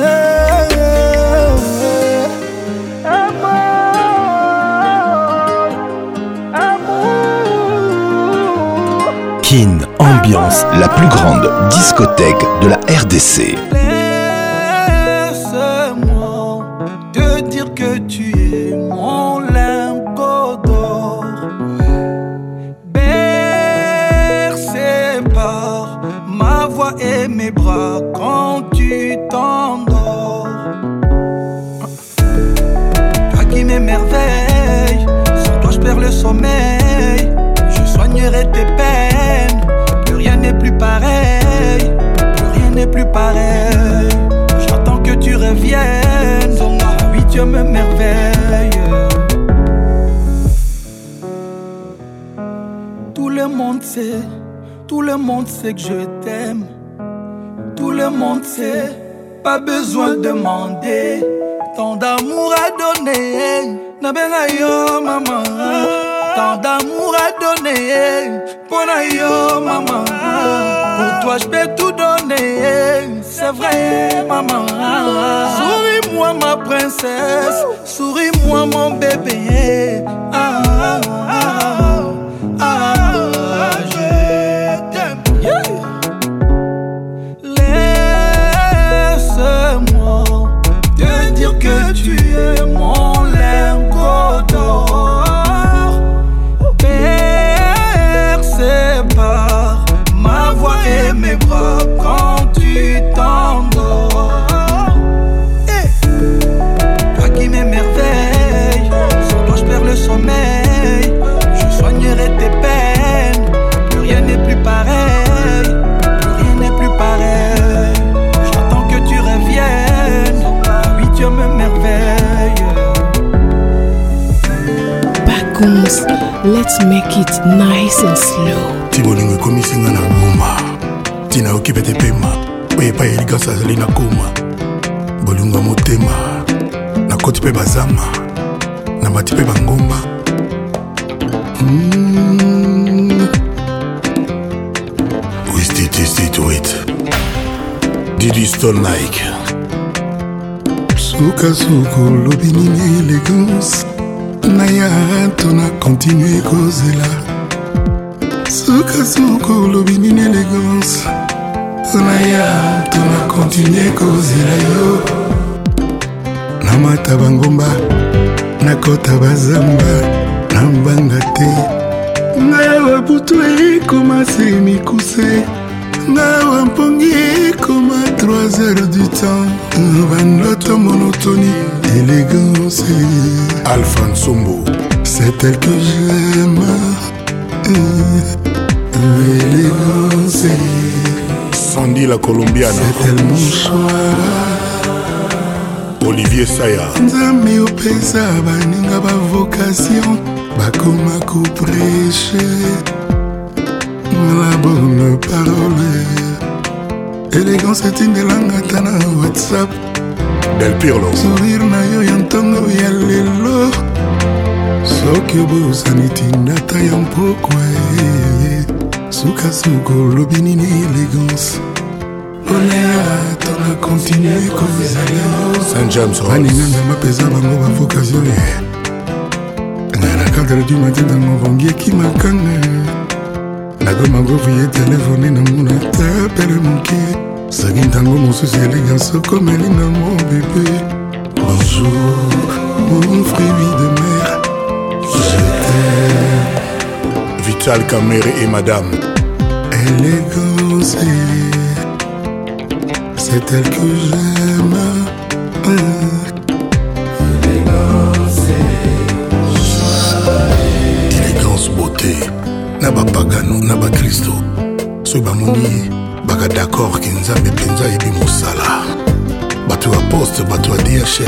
Kin Ambiance, la plus grande discothèque de la RDC. Laisse-moi te dire que tu es mon lingot d'or, bercé par ma voix et mes bras quand tu t'endors. Toi qui m'émerveilles, sans toi je perds le sommeil. Je soignerai tes peines. Pareil, plus rien n'est plus pareil. J'attends que tu reviennes. Ah oui, Dieu me merveille. Tout le monde sait que je t'aime. Tout le monde sait, pas besoin de demander. Tant d'amour à donner, Nabena yo maman. Tant d'amour à donner, Pona yo maman. Pour toi je peux tout donner, c'est vrai maman. Souris-moi ma princesse, souris-moi mon bébé. Ah, ah, ah, ah, ah, je t'aime. Yeah. Laisse-moi te dire que tu es mon lingot d'or. Mes bras quand tu t'endors. Hey. Toi qui m'émerveilles, sans toi je perds le sommeil. Je soignerai tes peines, plus rien n'est plus pareil. Plus rien n'est plus pareil. J'attends que tu reviennes. Oui, Dieu me merveille. Pacons, let's make it nice and slow. Tibolingo komisinga na bomba. Tina okipe te pema, oye pa elegance azali na koma. Bolunga motema, na koti pe bazama, na bati pe bangoma. We still to it. Did you still like? Suka suko lobini elegance, na ya tona continue kozela. Suka suko lobini elegance. Naya, tu n'as continué causer la yo. Namata bangomba, nakota bazamba, nambangate. Naya wabutwe koma semikuse, na wampongi koma 3 heures du temps. Vanloto monotonie, élégance. Alphonse Sombo, c'est elle que j'aime. Élégance. Sandy la Colombiana, c'est elle mon choix. Olivier Saya Nzambe opesa baninga ba vocation bakoma ko prêcher la bonne parole. Élégance est une langata na WhatsApp Del Pirlo. Sourire na yo ya ntongo ya lelo. Soki obosani tindata ya mpokwe. Souka souko lobini élégance. Oléa, t'en as continué comme les alliés. Saint James Hall. Anina n'a ma pesa bango ba vocation. Nana cadre du matin dans mon vanguier qui m'a canné. Nago ma grovie téléphoné dans mon appel mon qui. Sagin tango mon souci élégance comme elle n'a mon bébé. Bonjour, mon fruit de mer. Je t'aime. Vital Camere et Madame Élégance, c'est elle que j'aime. Élégance, élégance beauté. Naba Pagano, Naba Cristo. Soubamoni, Baga d'accord, Kinza, Bepinza et Bimoussala. première shell.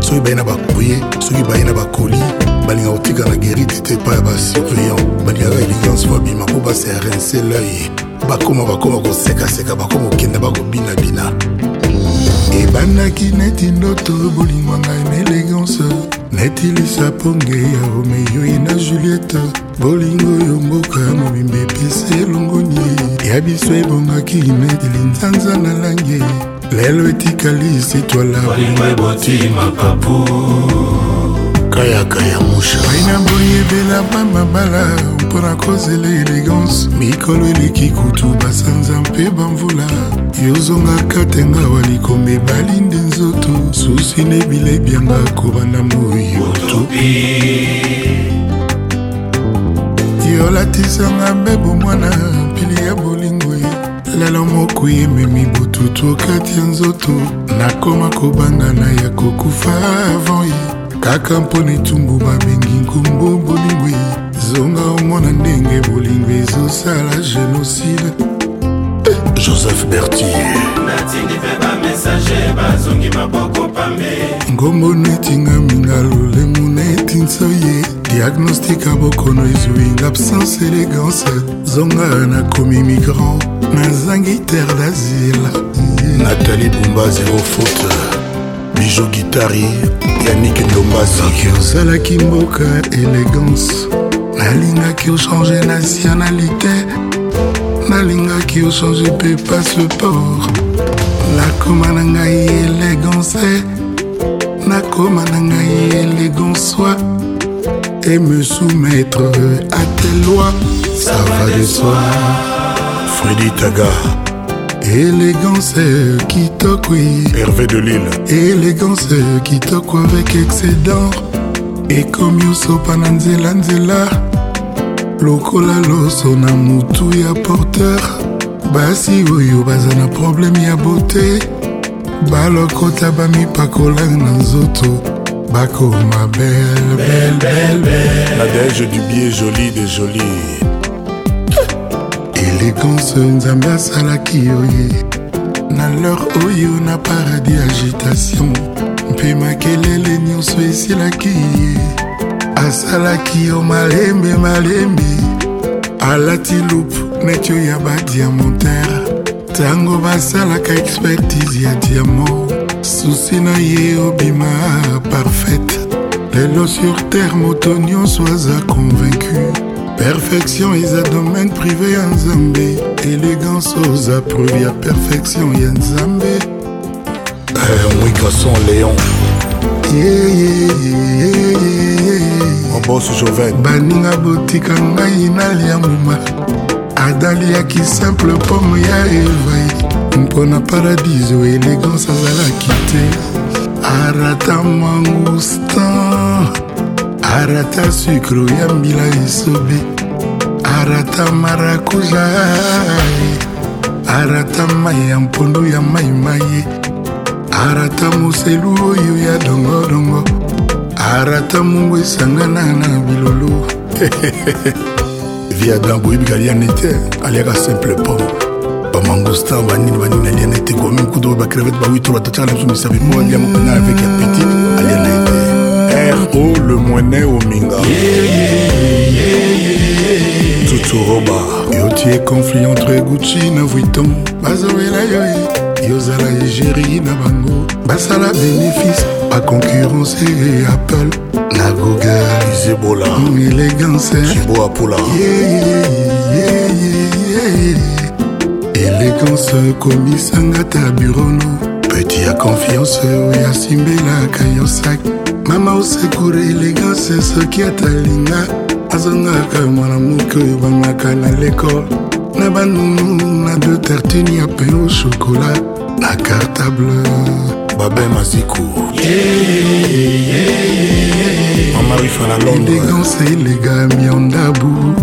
Soki baina ba courrier, soki baina ba colis, balinga otika na guéri tete pa ba surveillant. Balinga élégance va bima po ba se rincer l'œil. Bakoma ko seka bakoma okenda ba ko bina bina. Et banaki neti noto bolingo na élégance. Neti lisa ponge ya Romeo et na Juliette. Bolingo yomboka mobimbe pese longoni. Ya biso ebongaki neti linzanza na langi. Lelo etikali sitwala bolingo eboti mapapu. Kaya kaya musha. Baina boye bela bamba bala mpona kozela élégance. Mikolo eleki kutu basanza mpe bamvula. Yozongaka tenga walikombe balinde nzoto. Susi nebile bianga kobana moyi otupi. Yolatisanga bebo mwana pili ya bolingo ye. Lelo moko yememi bututu okati nzoto. Nakoma kobanga na ya kokufa avant ye. Kaka mpone tumbu babengi nkombo bolingwe. Zonga omona ndenge bolingwe ezosala génocide. Joseph Bertier Natindi pe ba messager bazongi maboko pambe. Ngombo netinga mingalo lemu neti nsoye. Diagnostika bokono ezuinga absence élégance. Zonga nakomi migrant nazangi terre d'asile. Nathalie Bumba zéro faute. Bijou guitari, Yannick Ndombasi. Osala kimboka élégance. Nalinga ki o changer nationalité. Nalinga ki o changer pe passeport. Nakoma na ngai élégance. Nakoma na ngai élégance. Et me soumettre à tes lois. Ça va de soi. Freddy Taga. Élégance qui toque, Hervé de Lille. Élégance qui toque avec excédent. Et comme Yousso Pananzela Nzela. Lokola loso na moutou ya porteur. Basi oyo bazana problème ya beauté. Balokota bami pakola na nzoto. Bako ma belle, belle, belle, belle. Nadège du biais jolie de jolie. Élégance Nzambe asalaki oye. Na l'heure oyo na paradis agitation. Mpe makelele nyonso esilaki ye. Asalaki yo malembe malembe. Alati loupe neti oyo ya badiamantaire. Tango basalaka expertise ya diamant. Susi na ye obima parfaite. Lelo sur terre moto nyonso aza convaincu. Perfection is a domaine privé en Zambé. Élégance aux approvés ya perfection en Zambé. Oui, garçon Léon. Yeah, yeah, yeah, yeah. Mon boss Joven. Baninga boutique en Gaïna Liamouma. Adalia qui simple pomme ya éveil. Mpona paradiso, élégance à la quitter. Arata mangoustan. Arata sucre yambila isobe. Arata marakuja. Arata maya mpondo ya maimaye. Arata muselu oyo ya dongo dongo. Arata mungu esangana na bilolo. Via blanc boyi bikalianete aliaka simple pomme. Ba mangostan banini alianete komi kudo ba crevette ba huitro batachala mso misabe mo aliamokana avec un petit alianete. Oh le moinet au minga. Tutu roba. Yotie conflit entre Gucci na Vuitton. Bazoela yoye. Yozala Égérie na bango. Basala bénéfice. A concurrence et Apple. Na Google. Isebola. Élégance. Chibo Apola. Élégance komisangata burono. Petit à confiance. Oya simbela kayosak. Mama osekure élégance soki atalinga. Azongaka mwana moke oyo bamaka na l'école. Na banunu na deux tartines ya pain au chocolat. Na cartable babin maziku. Mama rifa na Londres. Élégance élégant miandabu.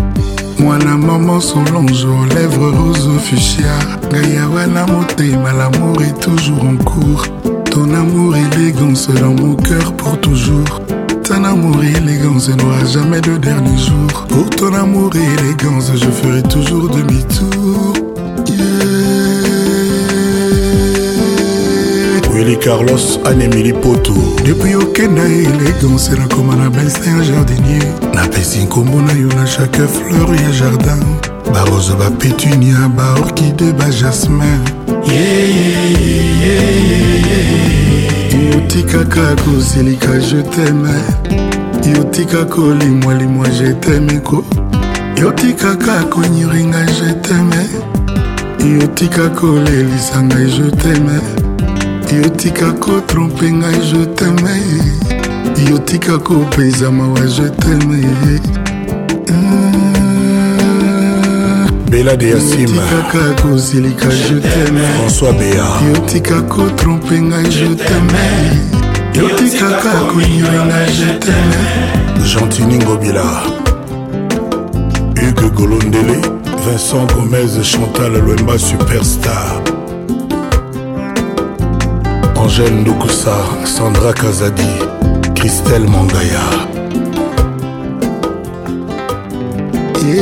Mwana maman Solange aux lèvres roses fuchsia. Gayawa na motema l'amour est toujours en cours. Ton amour élégance dans mon cœur pour toujours. Ton amour élégance n'aura jamais de dernier jour. Pour ton amour élégance, je ferai toujours demi-tour. Yeah. Oui, Emily Carlos, Annemili Poto. Depuis au Kenya, élégance, c'est la commande à Benz, un jardinier. Na Pessin Kombona, yon a chaque fleur, y'a jardin. Ba rose, ba pétunia, ba orchidée, ba jasmin. Yeah, yeah, yeah, yeah, yeah. Yoti kaka kosilika, je t'aime. Yoti kako limwa, limwa, je t'aime ko. Yoti kaka konyiringa, je t'aime. Yotikako lelisa ngai je t'aime. Yotikako trompe ngai je t'aime. Yotikako peza mawa je t'aime. Bella de Asima Yotikako zilika je t'aime. François Béa Yotikako trompe ngai je t'aime. Yotikako nyure ngai je t'aime. Gentini Ngobila Hugues Golondele Vincent Gomez, Chantal Luemba, Superstar Angèle Ndoukoussa, Sandra Kazadi, Christelle Mangaya. Yeah, yeah,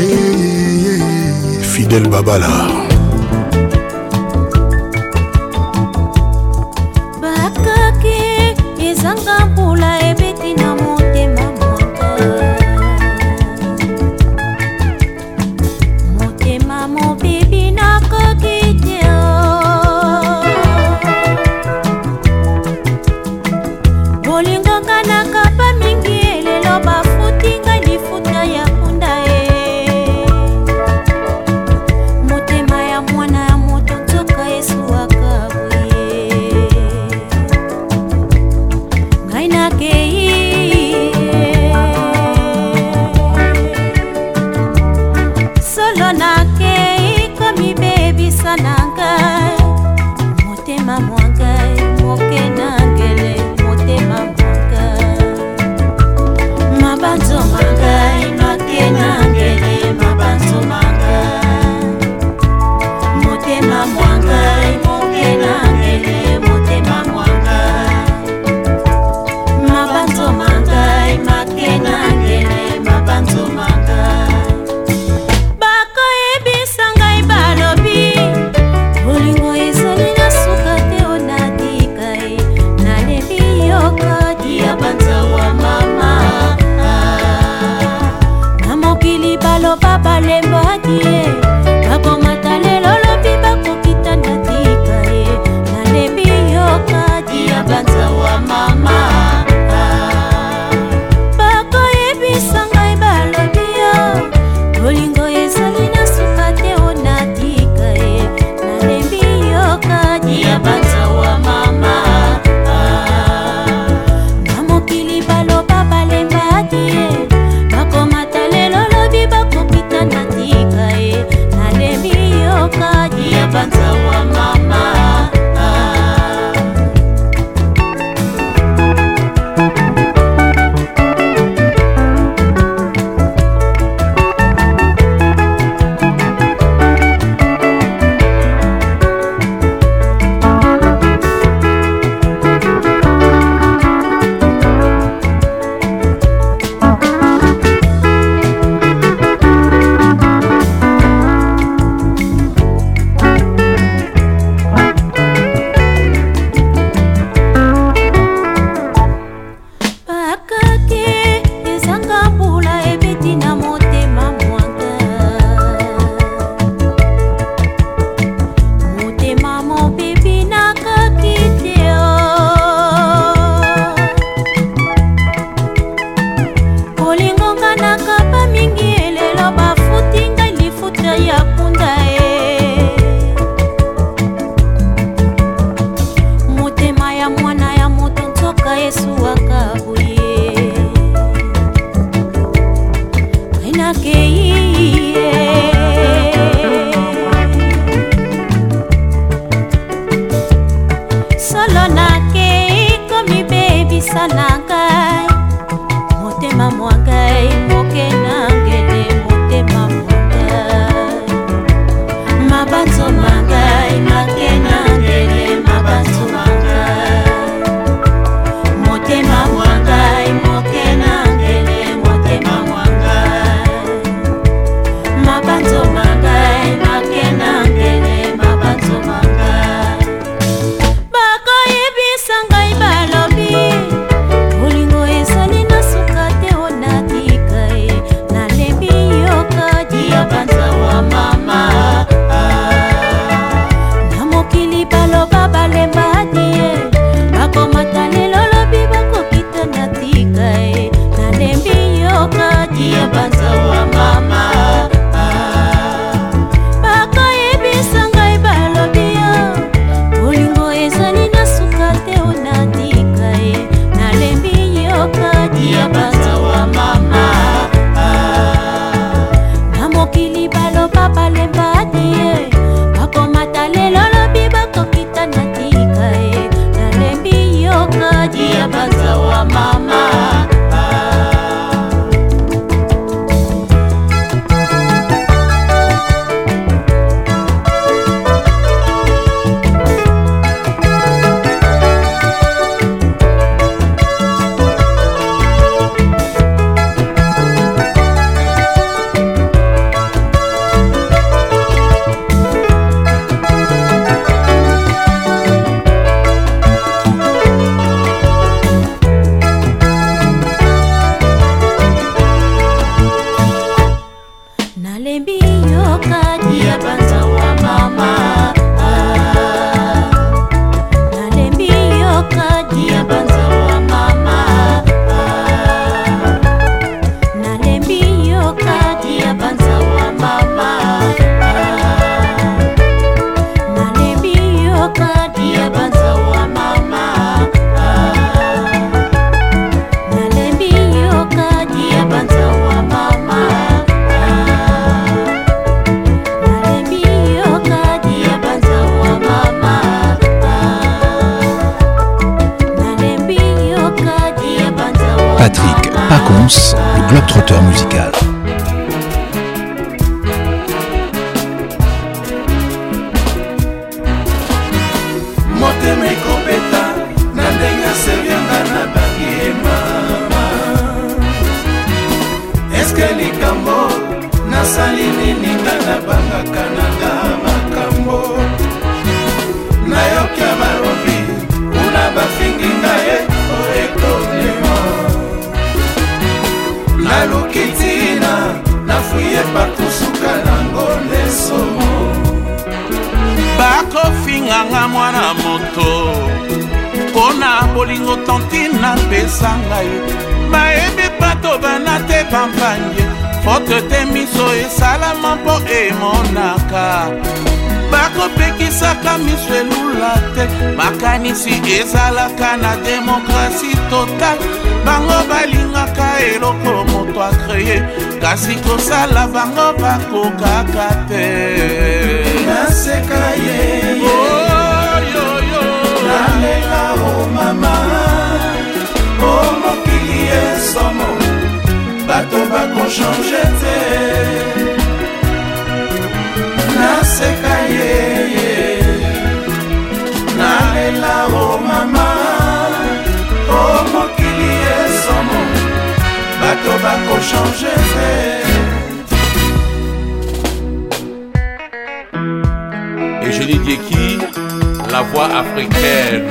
yeah, yeah, yeah. Fidèle Babala Ambiance, le globe-trotteur musical. Makanisi ezalaka na démocratie totale bango balingaka eloko moto a créé kasi kosala bango bakokaka te naseka ye oh yo yo nalela o mama oh mokili esomo bato bakochange te naseka ye la oh mama oh mokili esomo bato bakochange et Eugénie Dieki, la voix africaine.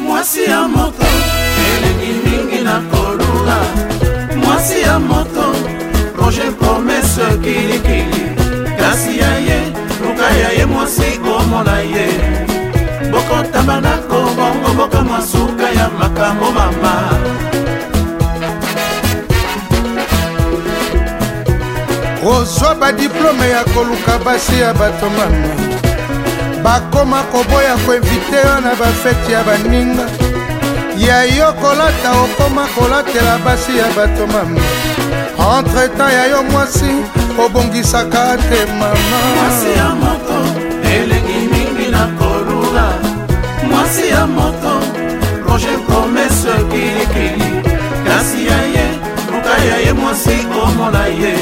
Moi c'est un mot Mwasi ya moto, projet promesse kili kili Kasi ya ye, luka ya ye mwasi komona ye Boko tabana kobongo, boka mwasuka ya makambo mama Ozwa ba diplome ya koluka basi ya bato mama Bakoma koboya koinvite yo na bafeti ya baninga Yayo kolata okoma kolatela basi ya bato mama Entre temps yayo mwasi obongisaka te mama Mwasi ya moto elengi mingi na kolula Mwasi ya moto projet promesse kilikili Kasi ya ye luka ya ye mwasi komola ye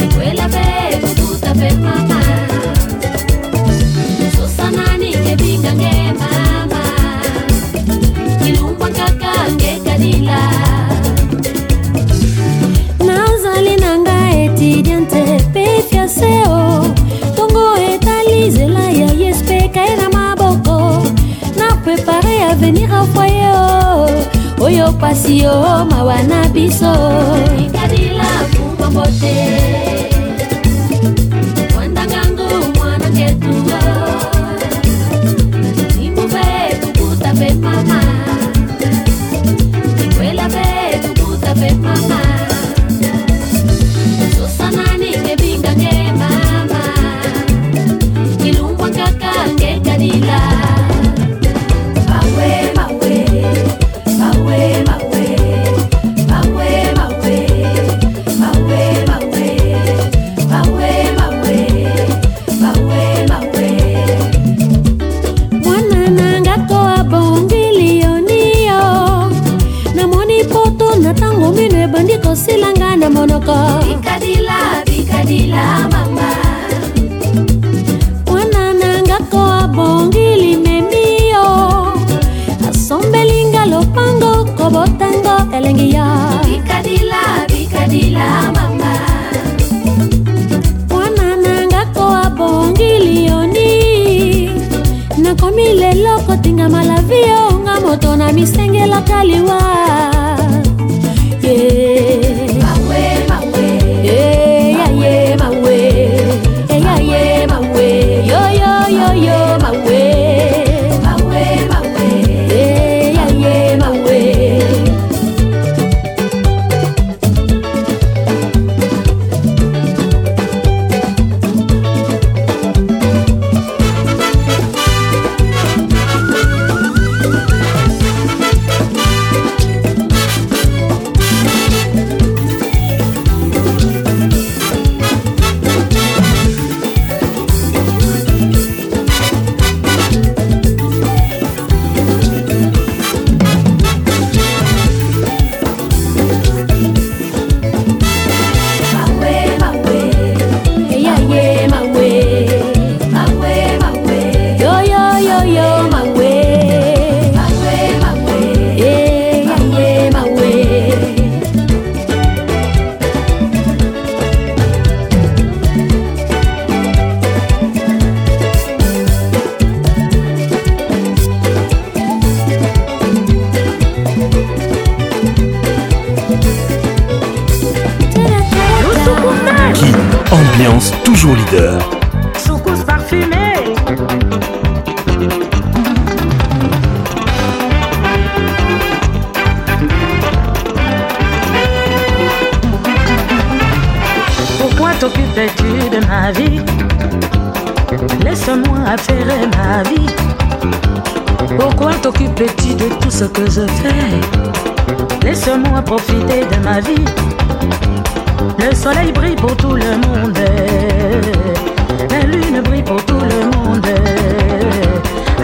Nikwela pe kukuta pe mama Sosanani kebinga nge mama Kilumba kakange Nazali nanga étudiante pefiaseo Tongo étalise la ya yespeka na maboko Na préparé à venir au foyer Oyo pasio mawana biso Kadila kumambote Wandangangu mwana ketuo Nimbube kukuta pe mama Mama, Susanani kebinga nge mama Kilungwa kaka nge kadila Mawe, mawe, mawe, mawe Mawe, mawe, mawe, mawe Mawe, mawe, mawe, mawe Mwana nanga toa bongilio niyo Na mwani poto nata Mine bandiko silanga na monoko Bikadila, bikadila mama Wana nangako abongili memio Asombelinga lopango kobotango elengia Bikadila, bikadila mama Wana nangako abongili oni Nakomile loko tinga malavio Ngamoto na misenge la kaliwa Ambiance toujours leader. Soukous parfumé. Pourquoi t'occupes-tu de ma vie? Laisse-moi affairer ma vie. Pourquoi t'occupes-tu de tout ce que je fais? Laisse-moi profiter de ma vie. Le soleil brille pour tout le monde. La lune brille pour tout le monde.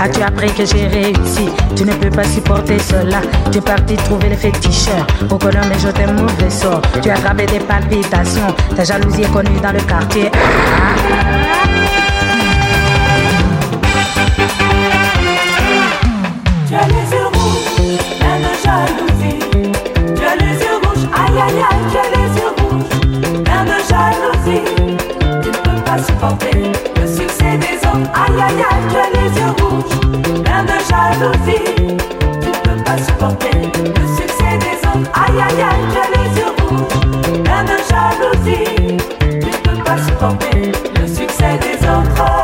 As-tu appris que j'ai réussi? Tu ne peux pas supporter cela. Tu es parti trouver les féticheurs pour que l'homme ait jeté mauvais sort. Tu as attrapé des palpitations. Ta jalousie est connue dans le quartier. Tu as les yeux rouges, plein de jalousie. Tu as les yeux rouges, aïe aïe aïe. Tu as les yeux rouges, plein de jalousie. Tu ne peux pas supporter le succès des hommes. Aïe aïe aïe, tu as les yeux rouges, plein de jalousie. Tu ne peux pas supporter le succès des hommes. Aïe aïe aïe, tu as les yeux rouges, plein de jalousie. Tu ne peux pas supporter le succès des autres.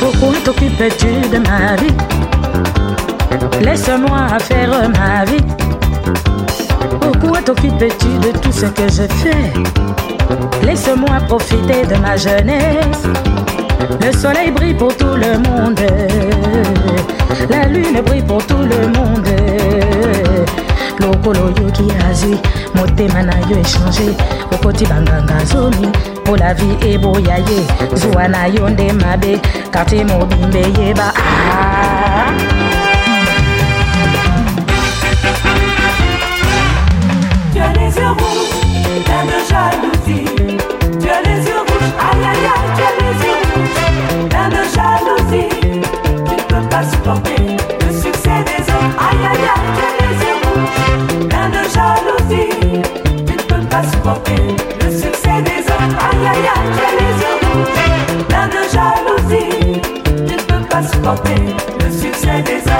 Pourquoi t'occupes-tu de ma vie? Laisse-moi faire ma vie. Pourquoi t'occupes-tu de tout ce que je fais? Laisse-moi profiter de ma jeunesse. Le soleil brille pour tout le monde. La lune brille pour tout le monde. Lokolo yo ki azi, motema na yo échangé. Okoti banganga zoni, pour la vie e boyaye. Zouana yo nde mabe, kati mobimbe yeba. Tu as les yeux rouges, plein de jalousie. Tu as les yeux rouges, aïe aïe aïe. Tu as les yeux rouges, plein de jalousie. Tu ne peux pas supporter le succès des hommes. Aïe aïe aïe, tu as les yeux rouges, plein de jalousie. Tu ne peux pas supporter le succès des hommes. Aïe aïe aïe, tu as les yeux rouges, plein de jalousie. Tu ne peux pas supporter le succès des autres.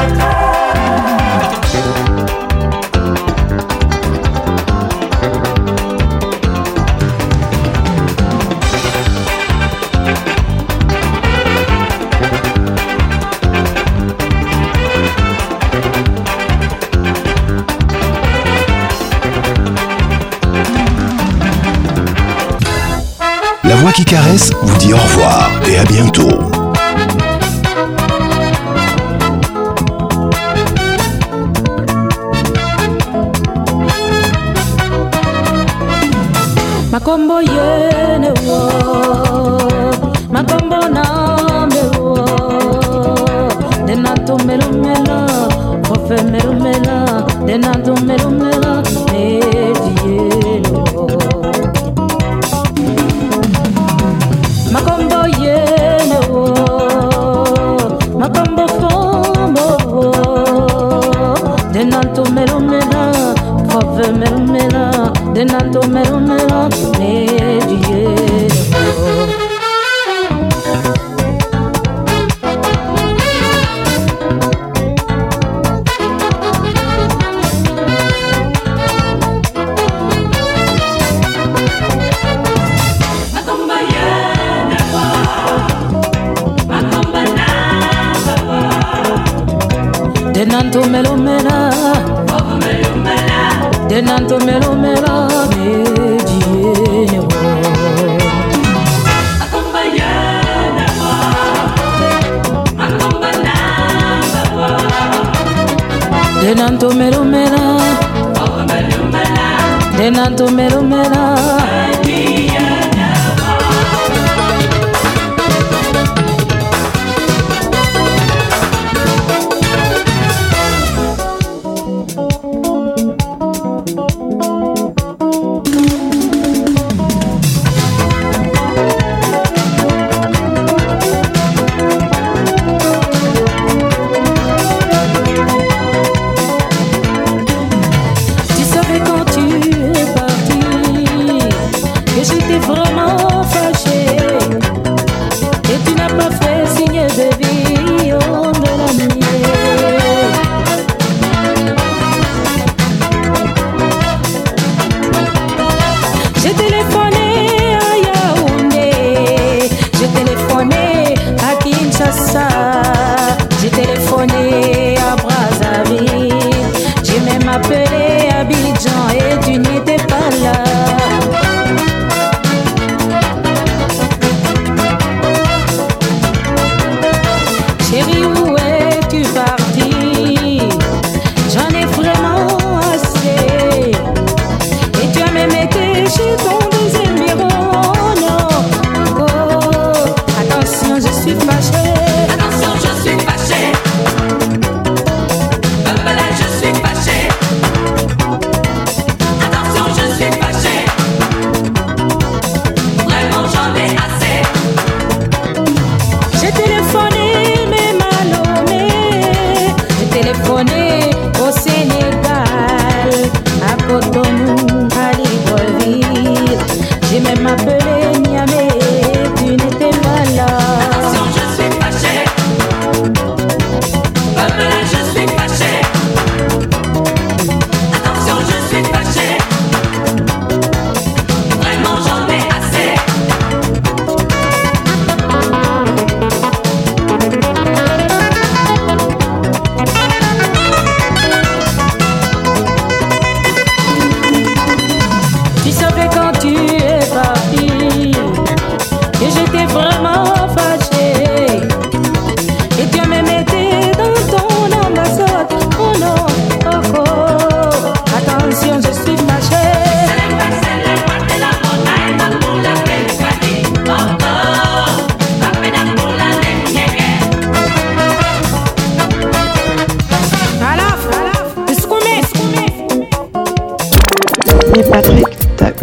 La voix qui caresse vous dit au revoir et à bientôt. Makombo yene wo, makombo na mewo, denato melumela, profe melumela, denato melumela, medielo. Denanto mero mero me dielo. Quand tu es parti,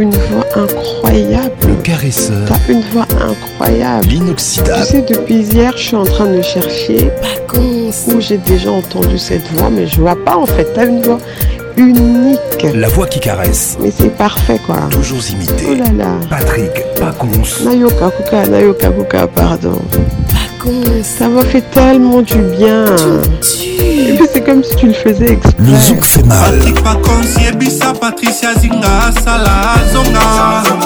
une voix incroyable. Le caresseur. T'as une voix incroyable. L'inoxydable. Tu sais, depuis hier, je suis en train de chercher Paconce, où j'ai déjà entendu cette voix, mais je vois pas en fait. T'as une voix unique. La voix qui caresse. Mais c'est parfait quoi. Toujours imité. Oh là là. Patrick Paconce. Nayoka Kuka, pardon. Paconce. Ça m'a fait tellement du bien. Et puis c'est comme si tu le faisais exprès. Le zouk fait mal. Patrick Paconce, Yebisa, Patricia Zinga, Sala, Zonga.